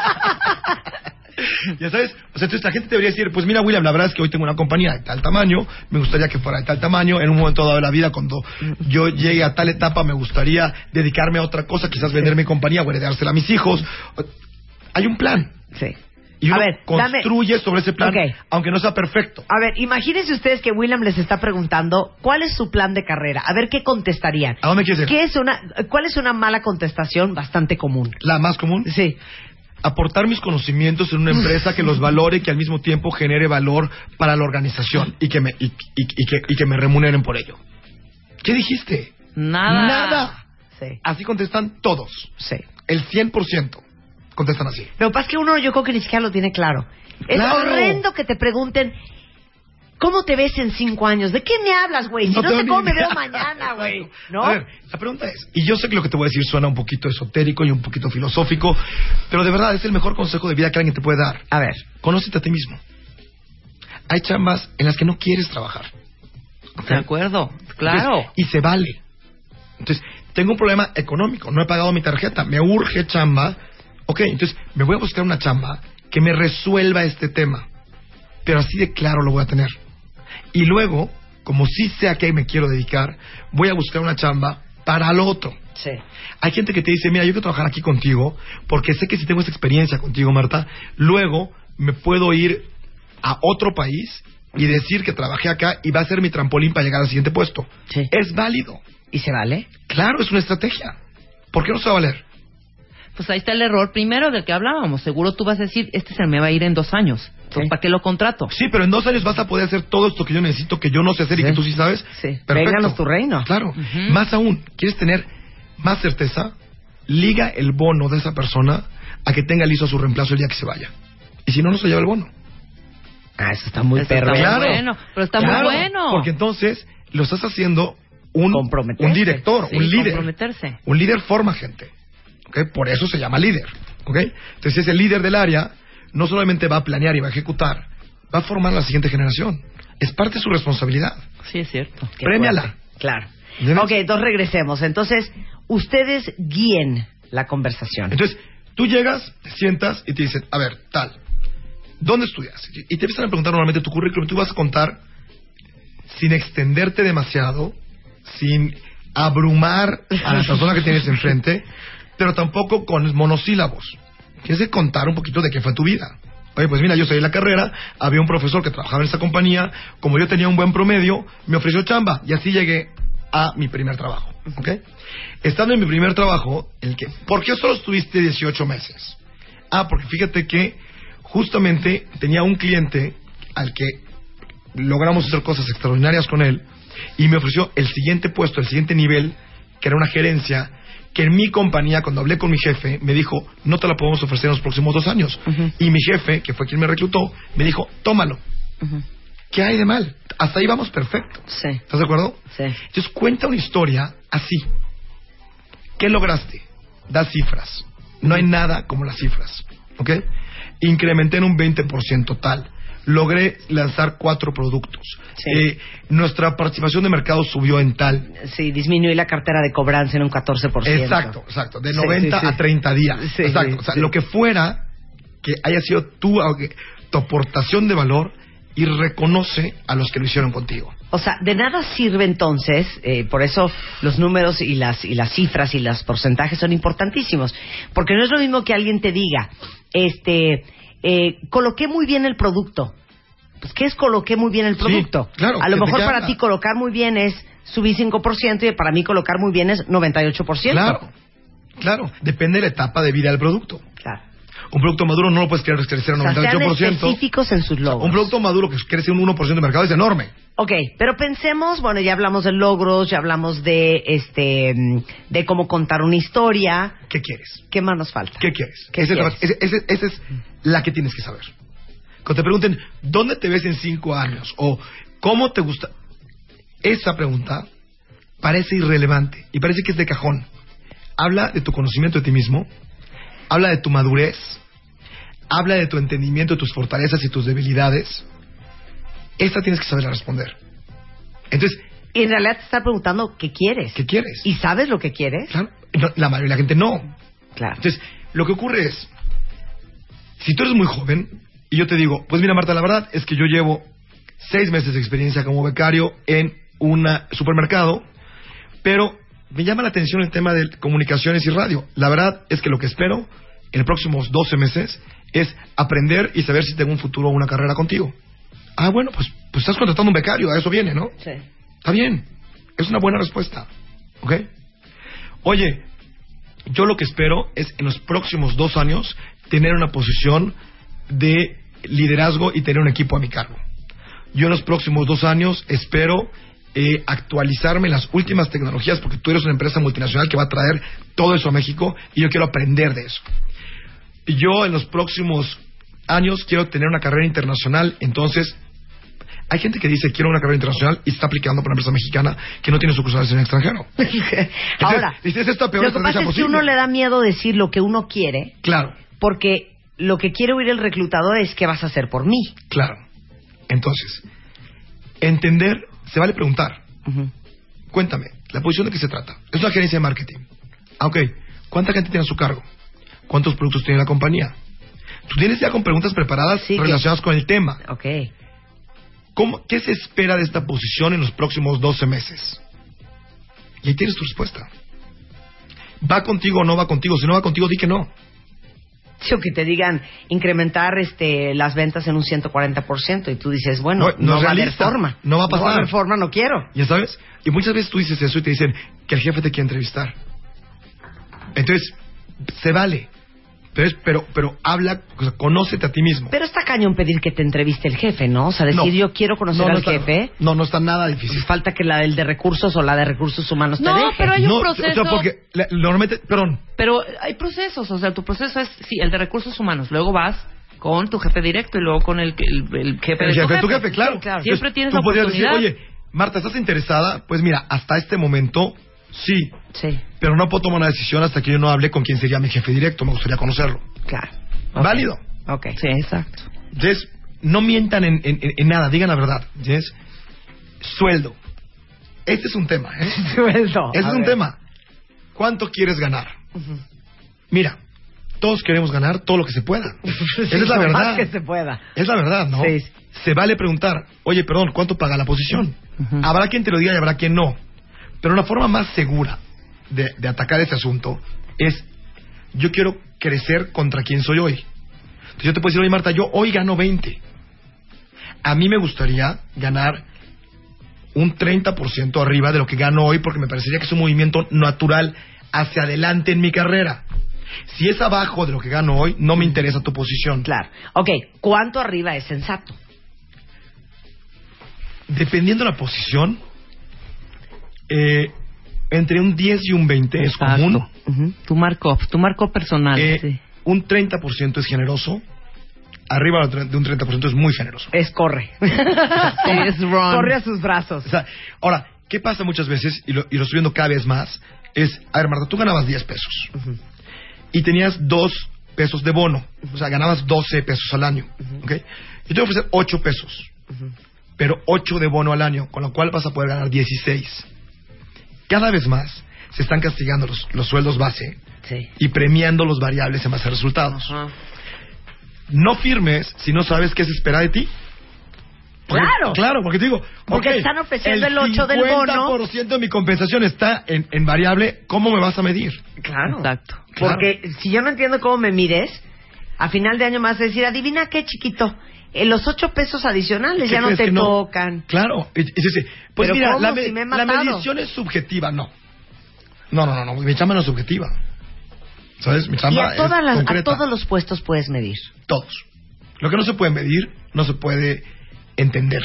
Ya sabes, o sea, entonces la gente debería decir, pues mira, William, la verdad es que hoy tengo una compañía de tal tamaño, me gustaría que fuera de tal tamaño, en un momento dado de la vida, cuando yo llegue a tal etapa, me gustaría dedicarme a otra cosa, quizás vender mi compañía o heredársela a mis hijos. Hay un plan. Sí. Y uno a ver, construye dame... sobre ese plan, okay, aunque no sea perfecto. A ver, imagínense ustedes que William les está preguntando cuál es su plan de carrera. A ver, ¿qué contestarían? ¿A dónde quieres ir? ¿Qué es una, ¿Cuál es una mala contestación bastante común? ¿La más común? Sí. Aportar mis conocimientos en una empresa que los valore y que al mismo tiempo genere valor para la organización y que me, y, y, y que, y que me remuneren por ello. ¿Qué dijiste? Nada. Nada. Sí. Así contestan todos. Sí. El cien por ciento. Contestan así. Lo que pasa es que uno yo creo que ni siquiera lo tiene claro. Es ¡Claro! horrendo que te pregunten ¿cómo te ves en cinco años? ¿De qué me hablas, güey? Si no, no sé cómo me veo mañana, güey. ¿No? A ver, la pregunta es, y yo sé que lo que te voy a decir suena un poquito esotérico y un poquito filosófico, pero de verdad es el mejor consejo de vida que alguien te puede dar. A ver, conócete a ti mismo. Hay chambas en las que no quieres trabajar. ¿Okay? De acuerdo, claro. Entonces, y se vale. Entonces, tengo un problema económico, no he pagado mi tarjeta, me urge chamba. Ok, entonces me voy a buscar una chamba que me resuelva este tema, pero así de claro lo voy a tener. Y luego, como sí sé a qué me quiero dedicar, voy a buscar una chamba para lo otro. Sí. Hay gente que te dice, mira, yo quiero trabajar aquí contigo porque sé que si tengo esta experiencia contigo, Marta, luego me puedo ir a otro país y decir que trabajé acá y va a ser mi trampolín para llegar al siguiente puesto. Sí. Es válido. ¿Y se vale? Claro, es una estrategia. ¿Por qué no se va a valer? pues ahí está el error primero del que hablábamos. Seguro tú vas a decir, este se me va a ir en dos años. Entonces, sí. ¿Para qué lo contrato? Sí, pero en dos años vas a poder hacer todo esto que yo necesito, que yo no sé hacer, sí, y que tú sí sabes. Sí. Vénganos tu reino. Claro. Uh-huh. Más aún, ¿quieres tener más certeza? Liga el bono de esa persona a que tenga listo su reemplazo el día que se vaya. Y si no, no se lleva el bono. Ah, eso está muy perro. Claro. Bueno, pero está claro, muy bueno. Porque entonces lo estás haciendo un, un director, sí, un líder. Comprometerse. Un líder forma gente. ¿Okay? Por eso se llama líder. ¿Okay? Entonces, ese líder del área no solamente va a planear y va a ejecutar, va a formar la siguiente generación. Es parte de su responsabilidad. Sí, es cierto. Prémiala. Claro. ¿Entiendes? Ok, entonces regresemos. Entonces, ustedes guíen la conversación. Entonces, tú llegas, te sientas y te dicen, a ver, tal, ¿dónde estudias? Y te empiezan a preguntar normalmente tu currículum. Tú vas a contar sin extenderte demasiado, sin abrumar a la persona que tienes enfrente, pero tampoco con monosílabos. Tienes que contar un poquito de qué fue tu vida. Oye, pues mira, yo salí de la carrera, había un profesor que trabajaba en esa compañía, como yo tenía un buen promedio, me ofreció chamba y así llegué a mi primer trabajo. ¿Okay? Estando en mi primer trabajo, el que, ¿por qué solo estuviste dieciocho meses? Ah, porque fíjate que justamente tenía un cliente al que logramos hacer cosas extraordinarias con él y me ofreció el siguiente puesto, el siguiente nivel, que era una gerencia, que en mi compañía, cuando hablé con mi jefe, me dijo, no te la podemos ofrecer en los próximos dos años. Uh-huh. Y mi jefe, que fue quien me reclutó, me dijo, tómalo. Uh-huh. ¿Qué hay de mal? Hasta ahí vamos perfecto. Sí. ¿Estás de acuerdo? Sí. Entonces, cuenta una historia así. ¿Qué lograste? Da cifras. No hay nada como las cifras. ¿Ok? Incrementé en un veinte por ciento tal. Logré lanzar cuatro productos. Sí. Eh, nuestra participación de mercado subió en tal. Sí, disminuí la cartera de cobranza en un catorce por ciento. Exacto, exacto. De noventa, sí, sí, sí, a treinta días. Sí, exacto. Sí, o sea, sí, lo que fuera que haya sido tu, tu aportación de valor, y reconoce a los que lo hicieron contigo. O sea, de nada sirve entonces, eh, por eso los números y las y las cifras y los porcentajes son importantísimos, porque no es lo mismo que alguien te diga, este, eh, coloqué muy bien el producto. Pues, ¿qué es coloqué muy bien el producto? Sí, claro, a lo mejor para ti colocar muy bien es subí cinco por ciento y para mí colocar muy bien es noventa y ocho por ciento. Claro, claro, depende de la etapa de vida del producto. Claro. Un producto maduro no lo puedes crecer, crecer un noventa y ocho por ciento. O sea, sean específicos en sus logros. Un producto maduro que crece un uno por ciento de mercado es enorme. Ok, pero pensemos, bueno, ya hablamos de logros, ya hablamos de este de cómo contar una historia. ¿Qué quieres? ¿Qué más nos falta? ¿Qué quieres? ¿Qué ese quieres? Ese, ese, ese es la que tienes que saber. Cuando te pregunten, ¿dónde te ves en cinco años? O, ¿cómo te gusta? Esa pregunta parece irrelevante y parece que es de cajón. Habla de tu conocimiento de ti mismo. Habla de tu madurez, habla de tu entendimiento, de tus fortalezas y tus debilidades. Esta tienes que saberla responder. Entonces, y en realidad te está preguntando qué quieres. ¿Qué quieres? ¿Y sabes lo que quieres? Claro, no, la mayoría de la gente no. Claro. Entonces, lo que ocurre es, si tú eres muy joven y yo te digo, pues mira Marta, la verdad es que yo llevo seis meses de experiencia como becario en un supermercado, pero me llama la atención el tema de comunicaciones y radio. La verdad es que lo que espero en los próximos doce meses es aprender y saber si tengo un futuro o una carrera contigo. Ah, bueno, pues, pues estás contratando un becario, a eso viene, ¿no? Sí. Está bien, es una buena respuesta, ¿ok? Oye, yo lo que espero es en los próximos dos años tener una posición de liderazgo y tener un equipo a mi cargo. Yo en los próximos dos años espero... Eh, actualizarme en las últimas tecnologías, porque tú eres una empresa multinacional que va a traer todo eso a México y yo quiero aprender de eso. Yo en los próximos años quiero tener una carrera internacional. Entonces hay gente que dice quiero una carrera internacional y está aplicando para una empresa mexicana que no tiene sucursales en el extranjero. Entonces, ahora dices, esta peor lo que pasa es posible. Que uno le da miedo decir lo que uno quiere, claro, porque lo que quiere oír el reclutador es ¿qué vas a hacer por mí? Claro. Entonces, entender. Se vale preguntar. Uh-huh. Cuéntame, ¿la posición de qué se trata? Es una gerencia de marketing. Ah, ok. ¿Cuánta gente tiene a su cargo? ¿Cuántos productos tiene la compañía? Tú tienes ya con preguntas preparadas, sí, relacionadas que... con el tema. Ok. ¿Cómo, ¿Qué se espera de esta posición en los próximos doce meses? Y ahí tienes tu respuesta. ¿Va contigo o no va contigo? Si no va contigo, di que no. O que te digan incrementar este las ventas en un ciento cuarenta por ciento y tú dices, bueno, no, no, no va realista, a haber forma. No va a pasar. No va a haber forma, no quiero. ¿Ya sabes? Y muchas veces tú dices eso y te dicen que el jefe te quiere entrevistar. Entonces, se vale. Entonces, pero, pero habla, conócete a ti mismo. Pero está cañón pedir que te entreviste el jefe, ¿no? O sea, decir, no, yo quiero conocer no, no al está, jefe. No, no está nada difícil. Falta que la del de recursos o la de recursos humanos no, te deje. No, pero hay un no, proceso. O sea, porque la, normalmente, perdón. Pero hay procesos, o sea, tu proceso es, sí, el de recursos humanos. Luego vas con tu jefe directo y luego con el, el, el jefe el de jefe, tu jefe. tu jefe, claro. Sí, claro. Siempre Entonces, tienes la oportunidad. Tú podrías decir, oye, Marta, ¿estás interesada? Pues mira, hasta este momento... Sí, sí, pero no puedo tomar una decisión hasta que yo no hable con quien sería mi jefe directo. Me gustaría conocerlo. Claro. Okay. Válido. Ok. Sí, exacto. Entonces, no mientan en, en, en nada, digan la verdad. Yes. Sueldo. Este es un tema, ¿eh? Sueldo. Este A es ver. un tema. ¿Cuánto quieres ganar? Uh-huh. Mira, todos queremos ganar todo lo que se pueda. Sí, Esa es la verdad. Más que se pueda. Es la verdad, ¿no? Sí. Se vale preguntar, oye, perdón, ¿cuánto paga la posición? Uh-huh. Habrá quien te lo diga y habrá quien no. Pero la forma más segura de, de atacar este asunto es, yo quiero crecer contra quien soy hoy. Entonces yo te puedo decir, oye Marta, yo hoy gano veinte. A mí me gustaría ganar un treinta por ciento arriba de lo que gano hoy, porque me parecería que es un movimiento natural hacia adelante en mi carrera. Si es abajo de lo que gano hoy, no me interesa tu posición. Claro. Ok, ¿cuánto arriba es sensato? Dependiendo de la posición... Eh, entre un diez y un veinte es Exacto. común. Uh-huh. Tu marco, tu marco personal. Eh, sí. Un treinta por ciento es generoso. Arriba de un treinta por ciento es muy generoso. Es corre. es run. Corre a sus brazos. O sea, ahora, ¿qué pasa muchas veces? Y lo, y lo estoy viendo cada vez más. Es, a ver, Marta, tú ganabas diez pesos. Uh-huh. Y tenías dos pesos de bono. Uh-huh. O sea, ganabas doce pesos al año. Uh-huh. ¿Okay? Yo te voy a ofrecer ocho pesos. Uh-huh. Pero ocho de bono al año, con lo cual vas a poder ganar dieciséis. Cada vez más se están castigando los, los sueldos base sí. y premiando los variables en base a resultados. Uh-huh. No firmes si no sabes qué se espera de ti. Porque, claro. Claro, porque te digo... Porque okay, están ofreciendo el ocho del bono. El cincuenta por ciento de mi compensación está en, en variable. ¿Cómo me vas a medir? Claro. Exacto. Claro. Porque si yo no entiendo cómo me mides, a final de año me vas a decir, adivina qué, chiquito. Eh, los ocho pesos adicionales ya no te tocan. No? Claro. Es, es, es. Pues pero mira, la, me, si me la medición es subjetiva, no. No, no, no, no. Mi chamba no es subjetiva. ¿Sabes? Mi chamba es concreta. Y a, a todos los puestos puedes medir. Todos. Lo que no se puede medir, no se puede entender.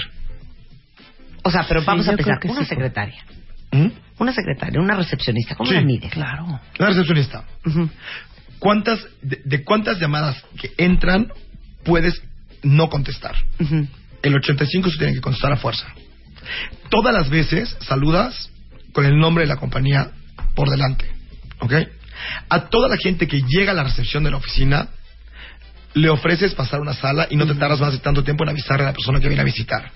O sea, pero vamos sí, a pensar, una sí, secretaria. ¿Mm? Una secretaria, una recepcionista. ¿Cómo sí. la mides? Claro. La recepcionista. Uh-huh. ¿Cuántas, de, de cuántas llamadas que entran puedes no contestar? Uh-huh. El ochenta y cinco se tiene que contestar a fuerza. Todas las veces saludas con el nombre de la compañía por delante, ¿ok? A toda la gente que llega a la recepción de la oficina le ofreces pasar una sala y no uh-huh. te tardas más de tanto tiempo en avisar a la persona que viene a visitar.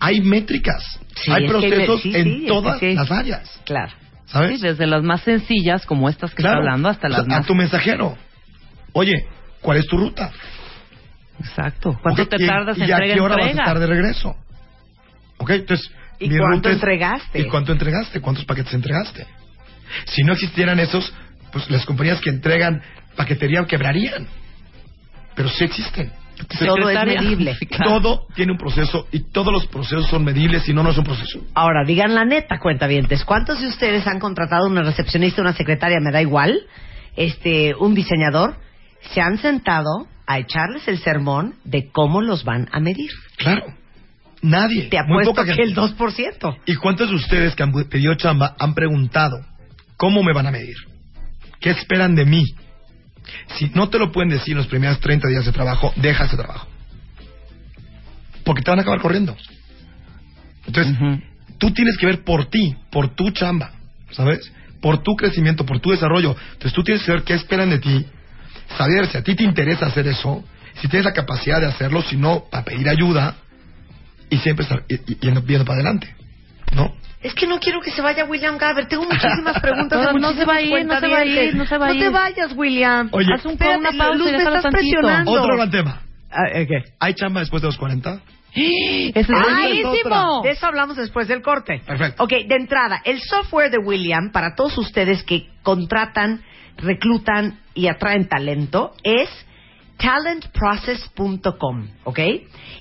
Hay métricas, sí, hay procesos que, sí, en sí, todas que... las áreas. Claro. ¿Sabes? Sí, desde las más sencillas como estas que claro. está hablando hasta las o sea, más... A tu mensajero. Oye, ¿cuál es tu ruta? Exacto. ¿Cuánto okay, te tardas en entrega? ¿Y a qué hora entrega? Vas a estar de regreso? Ok, entonces... ¿Y cuánto entregaste? ¿Y cuánto entregaste? ¿Cuántos paquetes entregaste? Si no existieran esos, pues las compañías que entregan paquetería quebrarían. Pero sí existen. Todo es medible. Todo tiene un proceso y todos los procesos son medibles, si no, no es un proceso. Ahora, digan la neta, cuentavientes. ¿Cuántos de ustedes han contratado una recepcionista, una secretaria, me da igual, este, un diseñador? Se han sentado a echarles el sermón de cómo los van a medir. Claro. Nadie. Te apuesto que gente. El dos por ciento. ¿Y cuántos de ustedes que han pedido chamba han preguntado cómo me van a medir? ¿Qué esperan de mí? Si no te lo pueden decir en los primeros treinta días de trabajo, deja ese trabajo. Porque te van a acabar corriendo. Entonces, uh-huh. tú tienes que ver por ti, por tu chamba, ¿sabes? Por tu crecimiento, por tu desarrollo. Entonces, tú tienes que ver qué esperan de ti, saber si a ti te interesa hacer eso, si tienes la capacidad de hacerlo, si no, para pedir ayuda y siempre estar yendo, yendo para adelante, ¿no? Es que no quiero que se vaya William Gaber. Tengo muchísimas preguntas. No, no, se va ir, no se va a ir, no se va a ir. No te vayas, William. Oye, haz un pausa, una pausa, Luz, me estás tantito. Presionando. Otro gran tema. ¿Qué? Okay. ¿Hay chamba después de los cuarenta? ¡Es buenísimo! De eso hablamos después del corte. Perfecto. Ok, de entrada, el software de William, para todos ustedes que contratan, reclutan y atraen talento, es talent process punto com, ¿ok?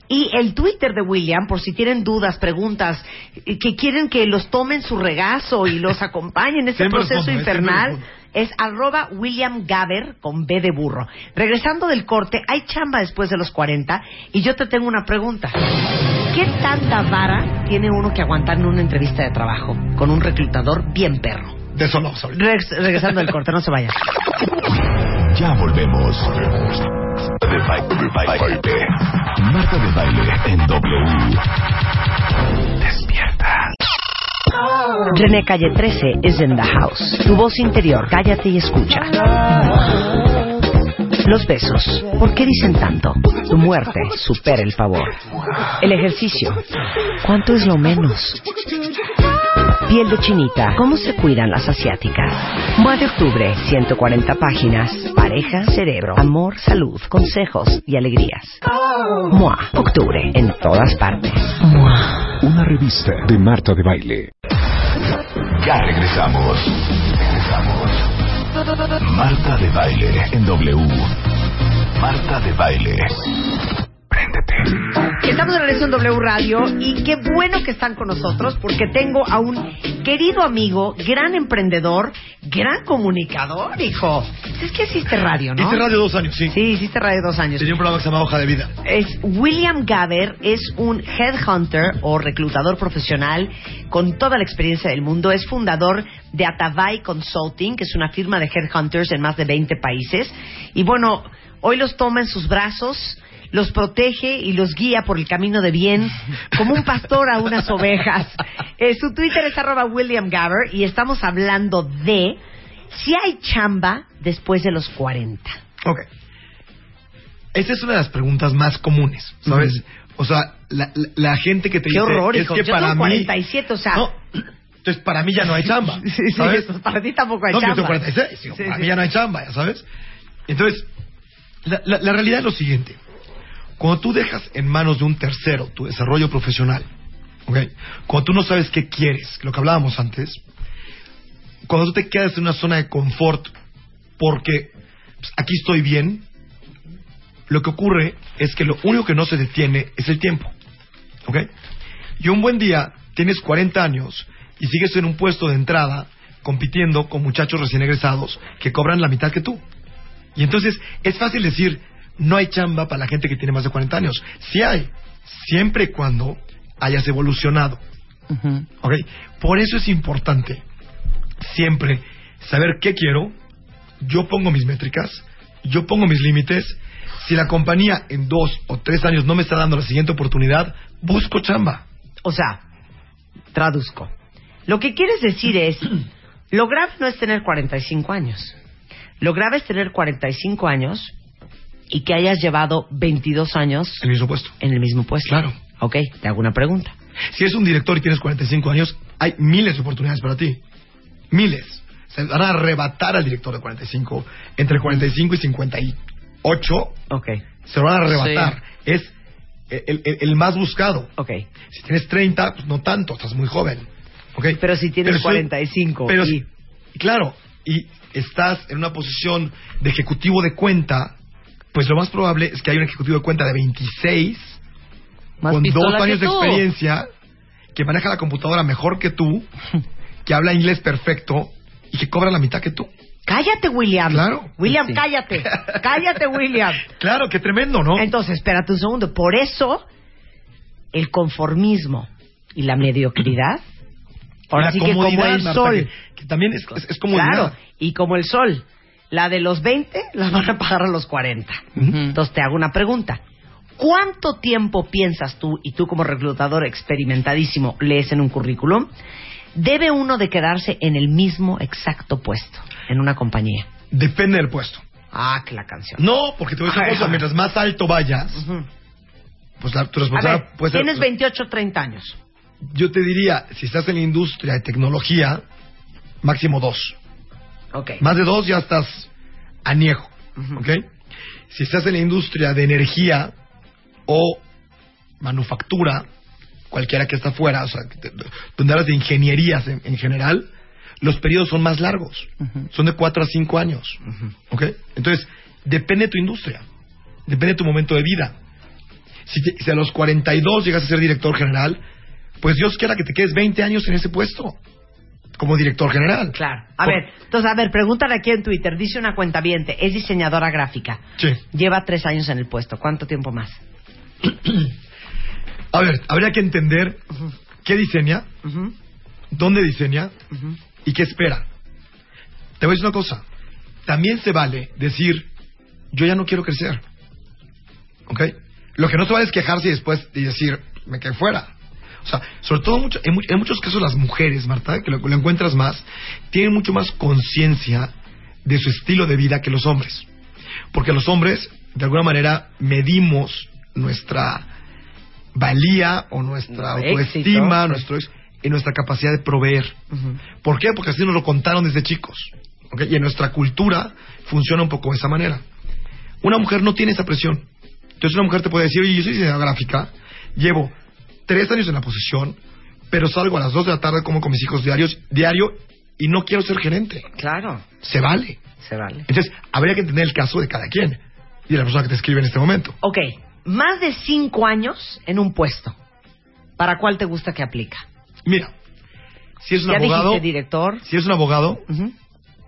Y el Twitter de William, por si tienen dudas, preguntas, que quieren que los tomen su regazo y los acompañen en este proceso infernal, es arroba William Gaber con B de burro. Regresando del corte, hay chamba después de los cuarenta y yo te tengo una pregunta. ¿Qué tanta vara tiene uno que aguantar en una entrevista de trabajo con un reclutador bien perro? De eso no, Re Regresando del corte, no se vayan. Ya volvemos. De baile. Marta de baile en W. Despierta. René Calle trece is in the house. Tu voz interior, cállate y escucha. Los besos, ¿por qué dicen tanto? Tu muerte supera el favor. El ejercicio, ¿cuánto es lo menos? Piel de chinita, ¿cómo se cuidan las asiáticas? Mua de octubre, ciento cuarenta páginas. Pareja, cerebro, amor, salud, consejos y alegrías. Mua, octubre, en todas partes. Mua. Una revista de Marta de Baile. Ya regresamos. Regresamos. Marta de Baile en W. Marta de Baile. Estamos de regreso en W Radio y qué bueno que están con nosotros porque tengo a un querido amigo, gran emprendedor, gran comunicador, hijo. Es que hiciste radio, ¿no? Hiciste radio dos años, sí. Sí, hiciste radio dos años. Tenía un programa que se llama Hoja de Vida. Es William Gaber, es un headhunter o reclutador profesional con toda la experiencia del mundo. Es fundador de Atavai Consulting, que es una firma de headhunters en más de veinte países. Y bueno, hoy los toma en sus brazos, los protege y los guía por el camino de bien, como un pastor a unas ovejas. Eh, su Twitter es arroba William Gaber y estamos hablando de si hay chamba después de los cuarenta. Ok. Esta es una de las preguntas más comunes, ¿sabes? Mm. O sea, la, la, la gente que te Qué dice... Qué horror, es hijo. Que Yo para tengo cuarenta y siete, mí... o sea... No, entonces para mí ya no hay chamba, ¿sabes? Sí, sí, para ti tampoco hay no, chamba. No, yo tengo cuarenta y seis, sí, para sí. mí ya no hay chamba, ¿sabes? Entonces, la, la, la realidad es lo siguiente... Cuando tú dejas en manos de un tercero tu desarrollo profesional, ¿okay? Cuando tú no sabes qué quieres, lo que hablábamos antes, cuando tú te quedas en una zona de confort porque pues, aquí estoy bien, lo que ocurre es que lo único que no se detiene es el tiempo, ¿okay? Y un buen día tienes cuarenta años y sigues en un puesto de entrada compitiendo con muchachos recién egresados que cobran la mitad que tú. Y entonces es fácil decir... No hay chamba para la gente que tiene más de cuarenta años. Sí hay, siempre y cuando hayas evolucionado. Uh-huh. ¿Okay? Por eso es importante siempre saber qué quiero. Yo pongo mis métricas, yo pongo mis límites. Si la compañía en dos o tres años no me está dando la siguiente oportunidad, busco chamba. O sea, traduzco. Lo que quieres decir es, lo grave no es tener cuarenta y cinco años. Lo grave es tener cuarenta y cinco años... Y que hayas llevado veintidós años... En el mismo puesto. En el mismo puesto. Claro. Ok, te hago una pregunta. Si eres un director y tienes cuarenta y cinco años, hay miles de oportunidades para ti. Miles. Se van a arrebatar al director de cuarenta y cinco. Entre cuarenta y cinco y cincuenta y ocho. Ok. Se lo van a arrebatar. Sí. Es el, el, el más buscado. Ok. Si tienes treinta, pues no tanto, estás muy joven. Ok. Pero si tienes pero cuarenta y cinco... Pero, y... Claro. Y estás en una posición de ejecutivo de cuenta... Pues lo más probable es que haya un ejecutivo de cuenta de veintiséis, más con dos años de experiencia, que maneja la computadora mejor que tú, que habla inglés perfecto y que cobra la mitad que tú. Cállate, William. Claro. William, sí. cállate. Cállate, William. Claro, qué tremendo, ¿no? Entonces, espérate un segundo. Por eso, el conformismo y la mediocridad, ahora sí que como el Marta, sol. Que, que también es, es, es comodidad. Claro, y como el sol. La de los veinte la van a pagar a los cuarenta. Uh-huh. Entonces te hago una pregunta. ¿Cuánto tiempo piensas tú, y tú como reclutador experimentadísimo lees en un currículum, debe uno de quedarse en el mismo exacto puesto en una compañía? Depende del puesto. Ah, que la canción. No, porque te voy a decir, cosa, mientras más alto vayas, uh-huh. pues la, tu responsabilidad puede ser... Tienes veintiocho o treinta años. Yo te diría, si estás en la industria de tecnología, máximo dos. Okay. Más de dos ya estás añejo, uh-huh. ¿ok? Si estás en la industria de energía o manufactura, cualquiera que está afuera, o sea, donde hablas de ingenierías en, en general, los periodos son más largos, uh-huh. son de cuatro a cinco años, uh-huh. ¿ok? Entonces, depende de tu industria, depende de tu momento de vida. Si, te, si a los cuarenta y dos llegas a ser director general, pues Dios quiera que te quedes veinte años en ese puesto. como director general. Claro. A ver, entonces, a ver, pregúntale aquí en Twitter. Dice una cuentaviente, es diseñadora gráfica. Sí. Lleva tres años en el puesto. ¿Cuánto tiempo más? A ver, habría que entender uh-huh. qué diseña, uh-huh. dónde diseña uh-huh. y qué espera. Te voy a decir una cosa. También se vale decir, yo ya no quiero crecer. ¿Ok? Lo que no se vale es quejarse y después y decir, me quedé fuera. O sea, sobre todo mucho, en, en muchos casos las mujeres, Marta, que lo, lo encuentras más, tienen mucho más conciencia de su estilo de vida que los hombres. Porque los hombres, de alguna manera, medimos nuestra valía o nuestra autoestima, nuestro éxito, y nuestra capacidad de proveer. Uh-huh. ¿Por qué? Porque así nos lo contaron desde chicos. ¿Okay? Y en nuestra cultura funciona un poco de esa manera. Una mujer no tiene esa presión. Entonces una mujer te puede decir, oye, yo soy diseñadora gráfica, llevo tres años en la posición, pero salgo a las dos de la tarde, como con mis hijos diarios, diario, y no quiero ser gerente. Claro. Se vale. Se vale. Entonces, habría que entender el caso de cada quien y de la persona que te escribe en este momento. Ok. Más de cinco años en un puesto. ¿Para cuál te gusta que aplica? Mira, si es un ¿Ya abogado... dijiste director? Si es un abogado, uh-huh.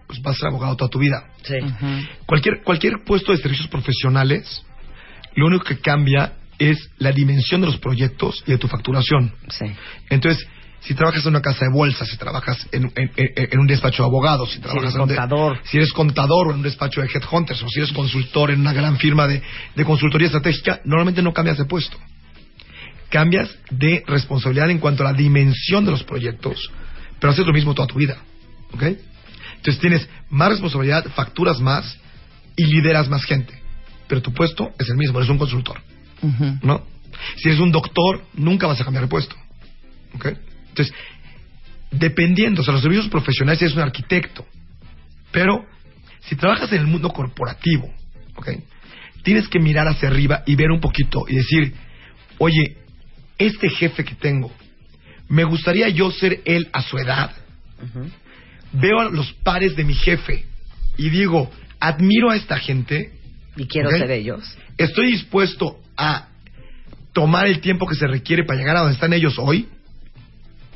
pues vas a ser abogado toda tu vida. Sí. Uh-huh. Cualquier, cualquier puesto de servicios profesionales, lo único que cambia es la dimensión de los proyectos y de tu facturación. Sí. Entonces, si trabajas en una casa de bolsa, si trabajas en, en, en, en un despacho de abogados, si trabajas si eres en contador, de, si eres contador o en un despacho de headhunters, o si eres consultor en una gran firma de, de consultoría estratégica, normalmente no cambias de puesto. Cambias de responsabilidad en cuanto a la dimensión de los proyectos, pero haces lo mismo toda tu vida. ¿Ok? Entonces tienes más responsabilidad, facturas más y lideras más gente, pero tu puesto es el mismo, eres un consultor. Uh-huh. ¿No? Si eres un doctor, nunca vas a cambiar de puesto. ¿Okay? Entonces, dependiendo, o sea, los servicios profesionales, si eres un arquitecto, pero si trabajas en el mundo corporativo, ¿okay? Tienes que mirar hacia arriba y ver un poquito y decir, oye, este jefe que tengo, me gustaría yo ser él a su edad. Uh-huh. Veo a los pares de mi jefe y digo, admiro a esta gente y quiero ¿okay? ser ellos. Estoy dispuesto a tomar el tiempo que se requiere para llegar a donde están ellos hoy,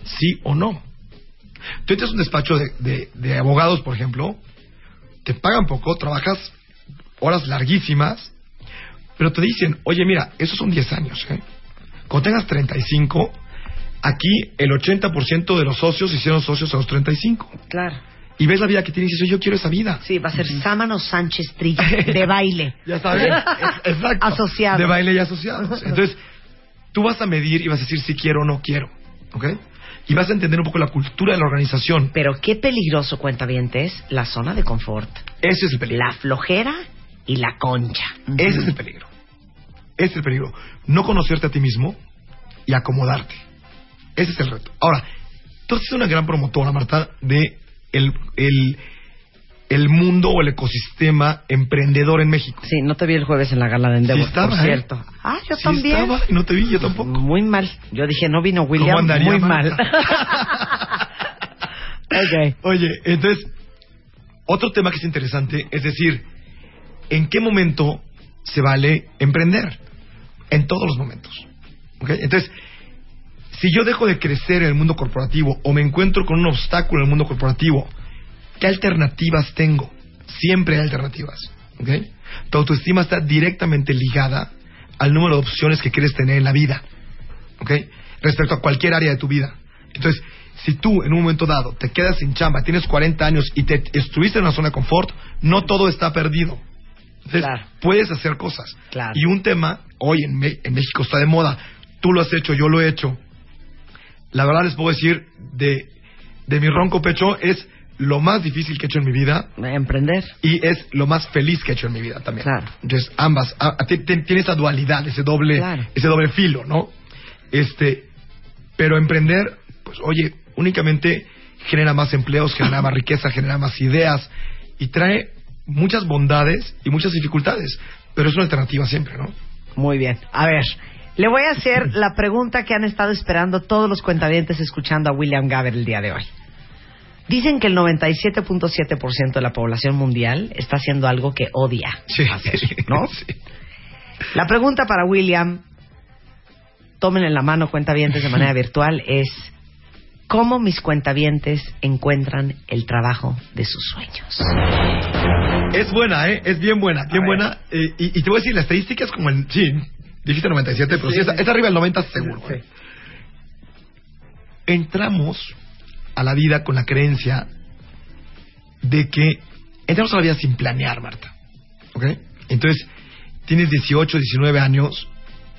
sí o no. Tú entras a un despacho de, de, de abogados, por ejemplo, te pagan poco, trabajas horas larguísimas, pero te dicen, oye, mira, esos son diez años, ¿eh? Cuando tengas treinta y cinco, aquí el ochenta por ciento de los socios hicieron socios a los treinta y cinco. Claro. Y ves la vida que tienes y dices, yo quiero esa vida. Sí, va a ser uh-huh. Sámano Sánchez Trilla, de baile. Ya sabes, es, exacto. Asociado. De baile y asociado. Entonces, tú vas a medir y vas a decir si quiero o no quiero, ¿ok? Y vas a entender un poco la cultura de la organización. Pero qué peligroso, cuentavientes, es la zona de confort. Ese es el peligro. La flojera y la concha. Uh-huh. Ese es el peligro. Ese es el peligro. No conocerte a ti mismo y acomodarte. Ese es el reto. Ahora, tú eres una gran promotora, Marta, de... El, el, el mundo o el ecosistema emprendedor en México. Sí, no te vi el jueves en la gala de Endeavor, sí estaba, por cierto. ¿Eh? Ah, yo sí también. Estaba, no te vi, yo tampoco. Muy mal. Yo dije, no vino William, andaría, muy Marta? Mal. Okay. Oye, entonces, otro tema que es interesante es decir, ¿en qué momento se vale emprender? En todos los momentos. ¿Okay? Entonces, si yo dejo de crecer en el mundo corporativo o me encuentro con un obstáculo en el mundo corporativo, ¿qué alternativas tengo? Siempre hay alternativas, ¿ok? Tu autoestima está directamente ligada al número de opciones que quieres tener en la vida, ¿ok? Respecto a cualquier área de tu vida. Entonces, si tú en un momento dado te quedas sin chamba, tienes cuarenta años y te estuviste en una zona de confort, no todo está perdido. Entonces, claro. Puedes hacer cosas. Claro. Y un tema, hoy en, Me- en México está de moda, tú lo has hecho, yo lo he hecho. La verdad les puedo decir, de, de mi ronco pecho, es lo más difícil que he hecho en mi vida. Emprender. Y es lo más feliz que he hecho en mi vida también. Claro. Entonces, ambas. A, a, tiene esa dualidad, ese doble, claro. ese doble filo, ¿no? Este, pero emprender, pues, oye, únicamente genera más empleos, genera más riqueza, genera más ideas y trae muchas bondades y muchas dificultades. Pero es una alternativa siempre, ¿no? Muy bien. A ver... Le voy a hacer la pregunta que han estado esperando todos los cuentavientes escuchando a William Gaber el día de hoy. Dicen que el noventa y siete punto siete por ciento de la población mundial está haciendo algo que odia sí. hacer, ¿no? Sí. La pregunta para William, tómenle la mano cuentavientes de manera virtual, es cómo mis cuentavientes encuentran el trabajo de sus sueños. Es buena, ¿eh? Es bien buena, bien buena. Eh, y, y te voy a decir, la estadística es como el... Sí, dijiste noventa y siete, pero sí, sí, es, es arriba del noventa seguro. Sí. Entramos a la vida con la creencia de que... Entramos a la vida sin planear, Marta. ¿Ok? Entonces, tienes dieciocho, diecinueve años...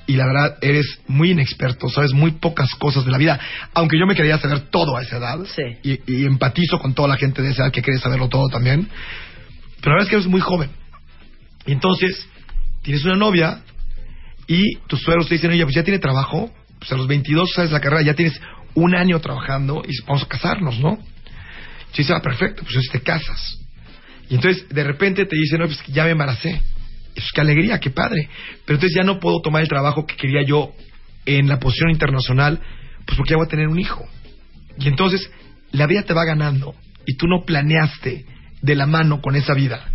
Y la verdad, eres muy inexperto, sabes muy pocas cosas de la vida. Aunque yo me quería saber todo a esa edad. Sí. Y, y empatizo con toda la gente de esa edad que quiere saberlo todo también. Pero la verdad es que eres muy joven. Y entonces, tienes una novia y tus suegros te dicen, oye, pues ya tiene trabajo. Pues a los veintidós sabes la carrera, ya tienes un año trabajando y vamos a casarnos, ¿no? Y dice, ah, perfecto, pues te casas. Y entonces, de repente te dicen, no, pues ya me embaracé. Pues qué alegría, qué padre. Pero entonces ya no puedo tomar el trabajo que quería yo en la posición internacional, pues porque ya voy a tener un hijo. Y entonces la vida te va ganando y tú no planeaste de la mano con esa vida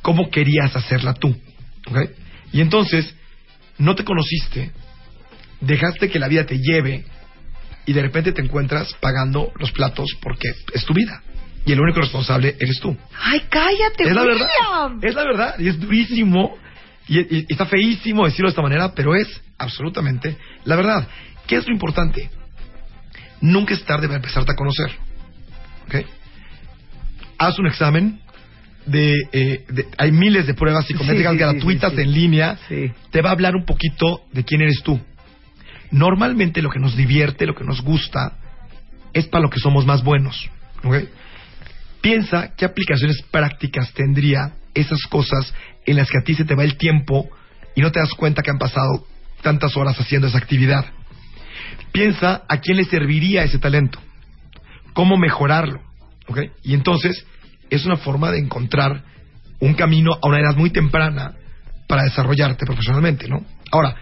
cómo querías hacerla tú, ¿okay? Y entonces no te conociste, dejaste que la vida te lleve y de repente te encuentras pagando los platos porque es tu vida. Y el único responsable eres tú. ¡Ay, cállate, es la William! Verdad, es la verdad, y es durísimo, y, y, y está feísimo decirlo de esta manera, pero es absolutamente la verdad. ¿Qué es lo importante? Nunca es tarde para empezarte a conocer. ¿Ok? Haz un examen, de, eh, de hay miles de pruebas psicométricas sí, sí, gratuitas sí, sí, sí. en línea, sí. Te va a hablar un poquito de quién eres tú. Normalmente lo que nos divierte, lo que nos gusta, es para lo que somos más buenos. ¿Ok? Piensa qué aplicaciones prácticas tendría esas cosas en las que a ti se te va el tiempo y no te das cuenta que han pasado tantas horas haciendo esa actividad. Piensa a quién le serviría ese talento, cómo mejorarlo, ¿ok? Y entonces es una forma de encontrar un camino a una edad muy temprana para desarrollarte profesionalmente, ¿no? Ahora,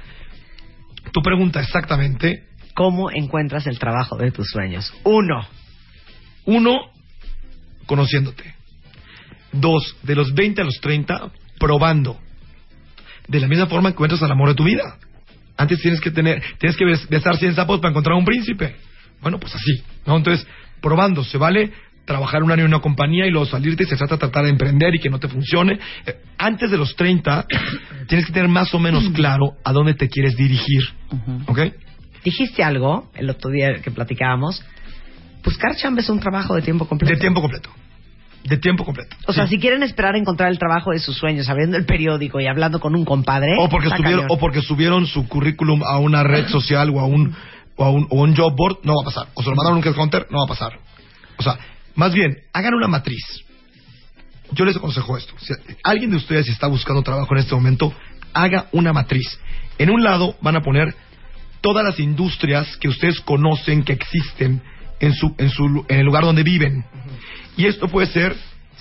tu pregunta exactamente... ¿Cómo encuentras el trabajo de tus sueños? Uno. Uno... Conociéndote. Dos, de los veinte a los treinta, probando. De la misma forma encuentras al amor de tu vida. Antes tienes que tener, tienes que besar cien sapos para encontrar un príncipe. Bueno, pues así, ¿no? Entonces, probando. Se vale trabajar un año en una compañía y luego salirte y se trata de tratar de emprender y que no te funcione. Antes de los treinta, tienes que tener más o menos claro a dónde te quieres dirigir. ¿Ok? Dijiste algo el otro día que platicábamos. Buscar chamba es un trabajo de tiempo completo. De tiempo completo. De tiempo completo. O sea, sí. Si quieren esperar a encontrar el trabajo de sus sueños, abriendo el periódico y hablando con un compadre... O porque, subieron, o porque subieron su currículum a una red social o a un, o a un, o un job board, no va a pasar. O se lo mandaron a un headhunter, no va a pasar. O sea, más bien, hagan una matriz. Yo les aconsejo esto. Si alguien de ustedes está buscando trabajo en este momento, haga una matriz. En un lado van a poner todas las industrias que ustedes conocen que existen... En su, en su, en el lugar donde viven. Y esto puede ser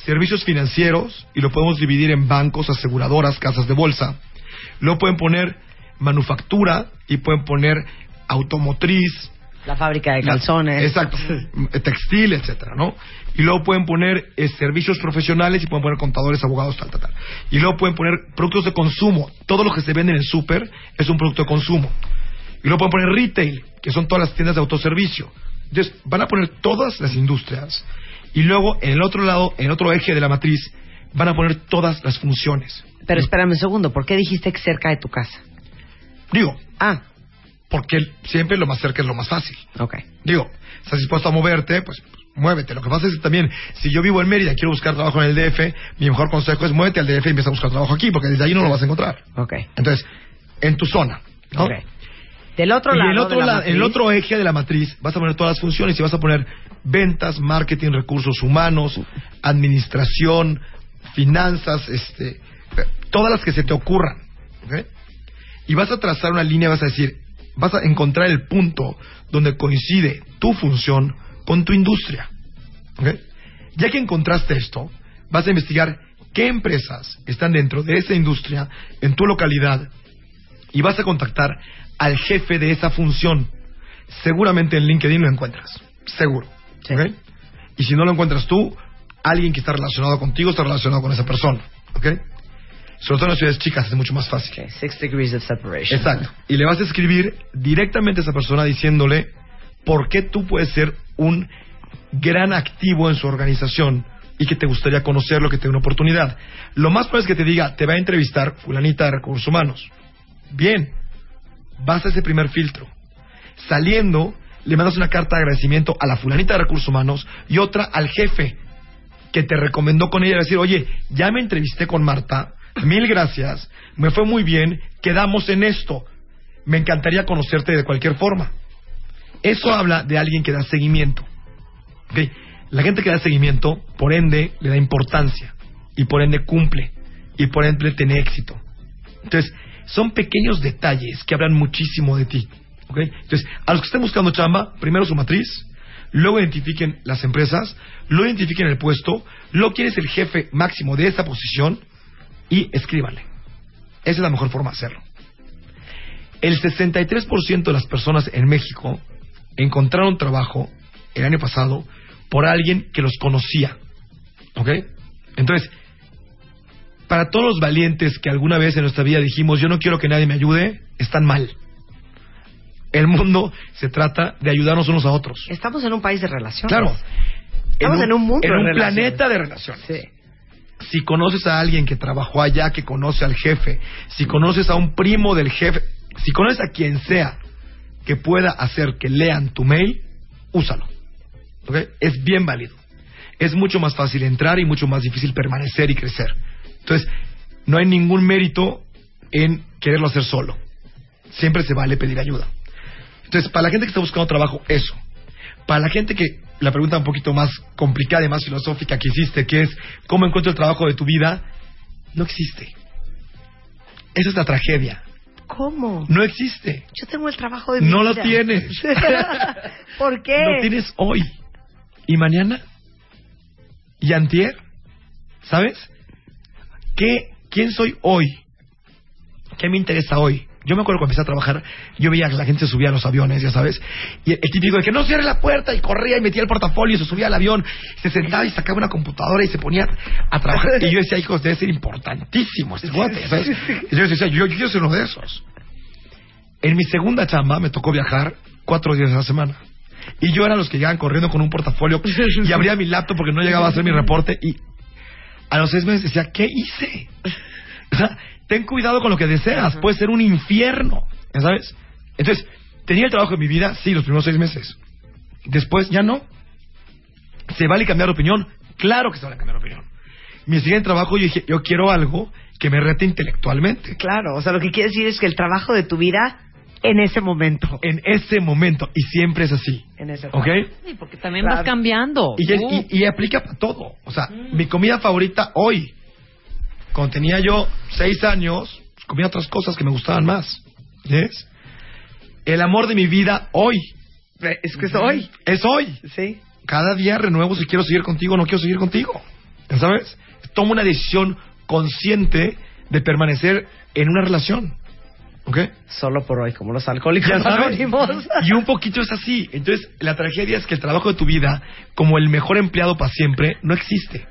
servicios financieros, y lo podemos dividir en bancos, aseguradoras, casas de bolsa. Luego pueden poner manufactura, y pueden poner automotriz. La fábrica de calzones. La, exacto. Textil, etcétera, ¿no? Y luego pueden poner eh, servicios profesionales, y pueden poner contadores, abogados, tal, tal, tal. Y luego pueden poner productos de consumo. Todo lo que se vende en el súper es un producto de consumo. Y luego pueden poner retail, que son todas las tiendas de autoservicio. Entonces, van a poner todas las industrias y luego, en el otro lado, en el otro eje de la matriz, van a poner todas las funciones. Pero espérame un segundo, ¿por qué dijiste que cerca de tu casa? Digo, ah, porque siempre lo más cerca es lo más fácil. Okay. Digo, estás dispuesto a moverte, pues muévete. Lo que pasa es que también, si yo vivo en Mérida y quiero buscar trabajo en el D F, mi mejor consejo es muévete al D F y empieza a buscar trabajo aquí, porque desde ahí no lo vas a encontrar. Okay. Entonces, en tu zona, ¿no? Okay. Del otro lado, y el otro, la, el otro eje de la matriz vas a poner todas las funciones y vas a poner ventas, marketing, recursos humanos, administración, finanzas, este, todas las que se te ocurran, ¿okay? Y vas a trazar una línea, vas a decir, vas a encontrar el punto donde coincide tu función con tu industria, ¿okay? Ya que encontraste esto, vas a investigar qué empresas están dentro de esa industria en tu localidad y vas a contactar al jefe de esa función. Seguramente en LinkedIn lo encuentras, seguro, sí. ¿Okay? Y si no lo encuentras tú, alguien que está relacionado contigo está relacionado con esa persona, ¿okay? Sobre todo en las ciudades chicas es mucho más fácil. Okay. Six degrees of separation. Exacto. Y le vas a escribir directamente a esa persona diciéndole, por qué tú puedes ser un gran activo en su organización y que te gustaría conocerlo, que te dé una oportunidad. Lo más probable es que te diga, te va a entrevistar fulanita de recursos humanos. Bien, vas a ese primer filtro. Saliendo, le mandas una carta de agradecimiento a la fulanita de recursos humanos y otra al jefe que te recomendó con ella, decir, oye, ya me entrevisté con Marta, mil gracias, me fue muy bien, quedamos en esto, me encantaría conocerte de cualquier forma. Eso habla de alguien que da seguimiento. ¿Okay? La gente que da seguimiento, por ende, le da importancia, y por ende cumple, y por ende tiene éxito. Entonces, son pequeños detalles que hablan muchísimo de ti. ¿Okay? Entonces, a los que estén buscando chamba, primero su matriz, luego identifiquen las empresas, luego identifiquen el puesto, luego quién es el jefe máximo de esa posición, y escríbanle. Esa es la mejor forma de hacerlo. El sesenta y tres por ciento de las personas en México encontraron trabajo el año pasado por alguien que los conocía. ¿Ok? Entonces, para todos los valientes que alguna vez en nuestra vida dijimos, yo no quiero que nadie me ayude, están mal. El mundo se trata de ayudarnos unos a otros. Estamos en un país de relaciones. Claro. Estamos en un, en un mundo en de un relaciones. planeta de relaciones. Sí. Si conoces a alguien que trabajó allá, que conoce al jefe, si conoces a un primo del jefe, si conoces a quien sea que pueda hacer que lean tu mail, úsalo. ¿Ok? Es bien válido. Es mucho más fácil entrar y mucho más difícil permanecer y crecer. Entonces, no hay ningún mérito en quererlo hacer solo. Siempre se vale pedir ayuda. Entonces, para la gente que está buscando trabajo, eso. Para la gente que, la pregunta un poquito más complicada y más filosófica que hiciste, que es, ¿cómo encuentro el trabajo de tu vida? No existe. Esa es la tragedia. ¿Cómo? No existe. Yo tengo el trabajo de mi vida. No lo tienes. ¿Por qué? Lo tienes hoy. ¿Y mañana? ¿Y antier? ¿Sabes? ¿Qué, ¿Quién soy hoy? ¿Qué me interesa hoy? Yo me acuerdo cuando empecé a trabajar, yo veía que la gente se subía a los aviones, ya sabes, y el típico de que no cierre la puerta, y corría y metía el portafolio, y se subía al avión, se sentaba y sacaba una computadora y se ponía a trabajar. Y yo decía, hijos, debe ser importantísimo este guate, ¿sabes? Y yo decía, yo, yo soy uno de esos. En mi segunda chamba me tocó viajar cuatro días a la semana. Y yo era los que llegaban corriendo con un portafolio y abría mi laptop porque no llegaba a hacer mi reporte. Y a los seis meses decía, ¿qué hice? O sea, ten cuidado con lo que deseas, uh-huh. Puede ser un infierno, ¿sabes? Entonces, ¿tenía el trabajo de mi vida? Sí, los primeros seis meses. Después, ya no. ¿Se vale cambiar de opinión? Claro que se vale cambiar de opinión. Mi siguiente trabajo, yo dije, yo quiero algo que me rete intelectualmente. Claro, o sea, lo que quiere decir es que el trabajo de tu vida, en ese momento. En ese momento, y siempre es así. En ese momento. ¿Okay? Sí, porque también claro. vas cambiando. Y, es, uh. y, y aplica para todo. O sea, mm. mi comida favorita hoy. Cuando tenía yo seis años, pues comía otras cosas que me gustaban más. ¿Yes? El amor de mi vida hoy. Es que es hoy. Es hoy. Sí. Cada día renuevo si quiero seguir contigo o no quiero seguir contigo. ¿Sabes? Tomo una decisión consciente de permanecer en una relación. ¿Ok? Solo por hoy, como los alcohólicos anónimos. Y un poquito es así. Entonces, la tragedia es que el trabajo de tu vida, como el mejor empleado para siempre, no existe.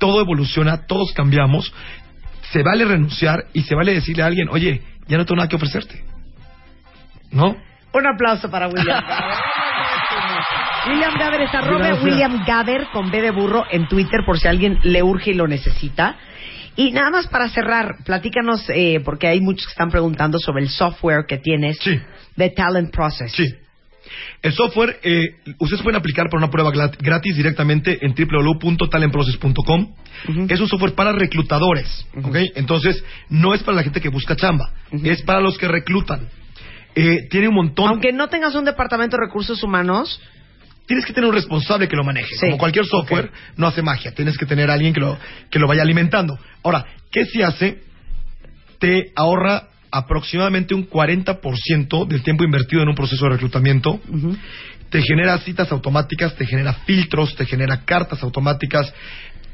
Todo evoluciona, todos cambiamos. Se vale renunciar y se vale decirle a alguien, oye, ya no tengo nada que ofrecerte. ¿No? Un aplauso para William Gaber. William Gaber es arroba William Gaber con B de burro en Twitter por si alguien le urge y lo necesita. Y nada más para cerrar, platícanos, eh, porque hay muchos que están preguntando sobre el software que tienes sí. de Talent Process. Sí. El software, eh, ustedes pueden aplicar para una prueba gratis directamente en doble u doble u doble u punto talent process punto com. Uh-huh. Es un software para reclutadores, uh-huh. ¿ok? Entonces, no es para la gente que busca chamba, uh-huh. es para los que reclutan. Eh, tiene un montón... Aunque no tengas un departamento de recursos humanos... Tienes que tener un responsable que lo maneje. Sí. Como cualquier software, okay. no hace magia. Tienes que tener a alguien que lo, que lo vaya alimentando. Ahora, ¿qué sí hace? Te ahorra... aproximadamente un cuarenta por ciento del tiempo invertido en un proceso de reclutamiento, uh-huh. te genera citas automáticas, te genera filtros, te genera cartas automáticas,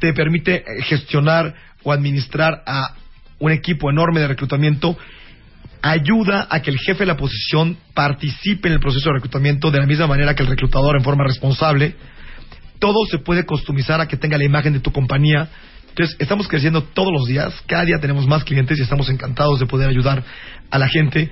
te permite gestionar o administrar a un equipo enorme de reclutamiento, ayuda a que el jefe de la posición participe en el proceso de reclutamiento de la misma manera que el reclutador en forma responsable, todo se puede customizar a que tenga la imagen de tu compañía. Entonces, estamos creciendo todos los días, cada día tenemos más clientes y estamos encantados de poder ayudar a la gente,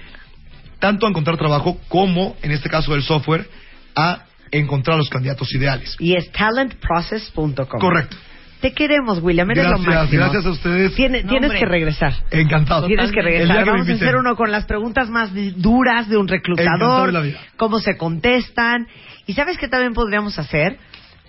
tanto a encontrar trabajo como, en este caso del software, a encontrar los candidatos ideales. Y es talent process punto com. Correcto. Te queremos, William, eres gracias, lo máximo. Gracias a ustedes. Tiene, no, tienes hombre. que regresar. Encantado. Tienes que regresar. Que Vamos a hacer uno con las preguntas más duras de un reclutador, de cómo se contestan. Y ¿sabes qué también podríamos hacer?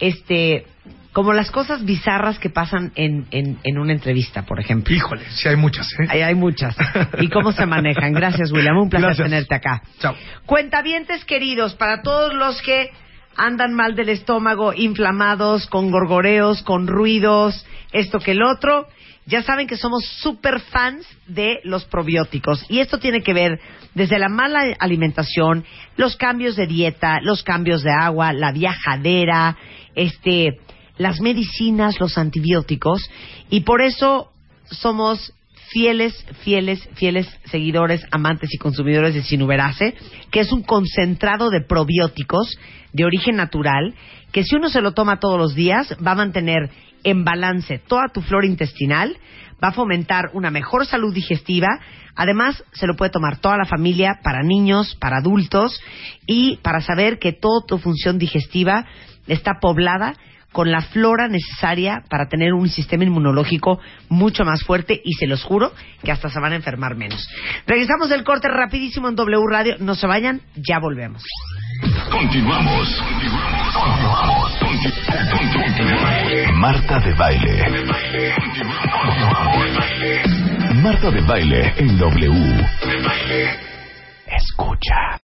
Este, como las cosas bizarras que pasan en, en, en una entrevista, por ejemplo. Híjole, sí hay muchas, ¿eh? Hay, hay muchas. ¿Y cómo se manejan? Gracias, William. Un placer gracias. tenerte acá. Chao. Cuentavientes queridos, para todos los que andan mal del estómago, inflamados, con gorgoreos, con ruidos, esto que el otro. Ya saben que somos súper fans de los probióticos. Y esto tiene que ver desde la mala alimentación, los cambios de dieta, los cambios de agua, la viajadera, este, las medicinas, los antibióticos. Y por eso somos fieles, fieles, fieles seguidores, amantes y consumidores de Sinuverase, que es un concentrado de probióticos de origen natural, que si uno se lo toma todos los días, va a mantener en balance toda tu flora intestinal, va a fomentar una mejor salud digestiva. Además, se lo puede tomar toda la familia, para niños, para adultos, y para saber que toda tu función digestiva está poblada con la flora necesaria para tener un sistema inmunológico mucho más fuerte, y se los juro que hasta se van a enfermar menos. Regresamos del corte rapidísimo en W Radio. No se vayan, ya volvemos. Continuamos. Continuamos. Continuamos. Marta de Baile. Marta de Baile en W. Escucha.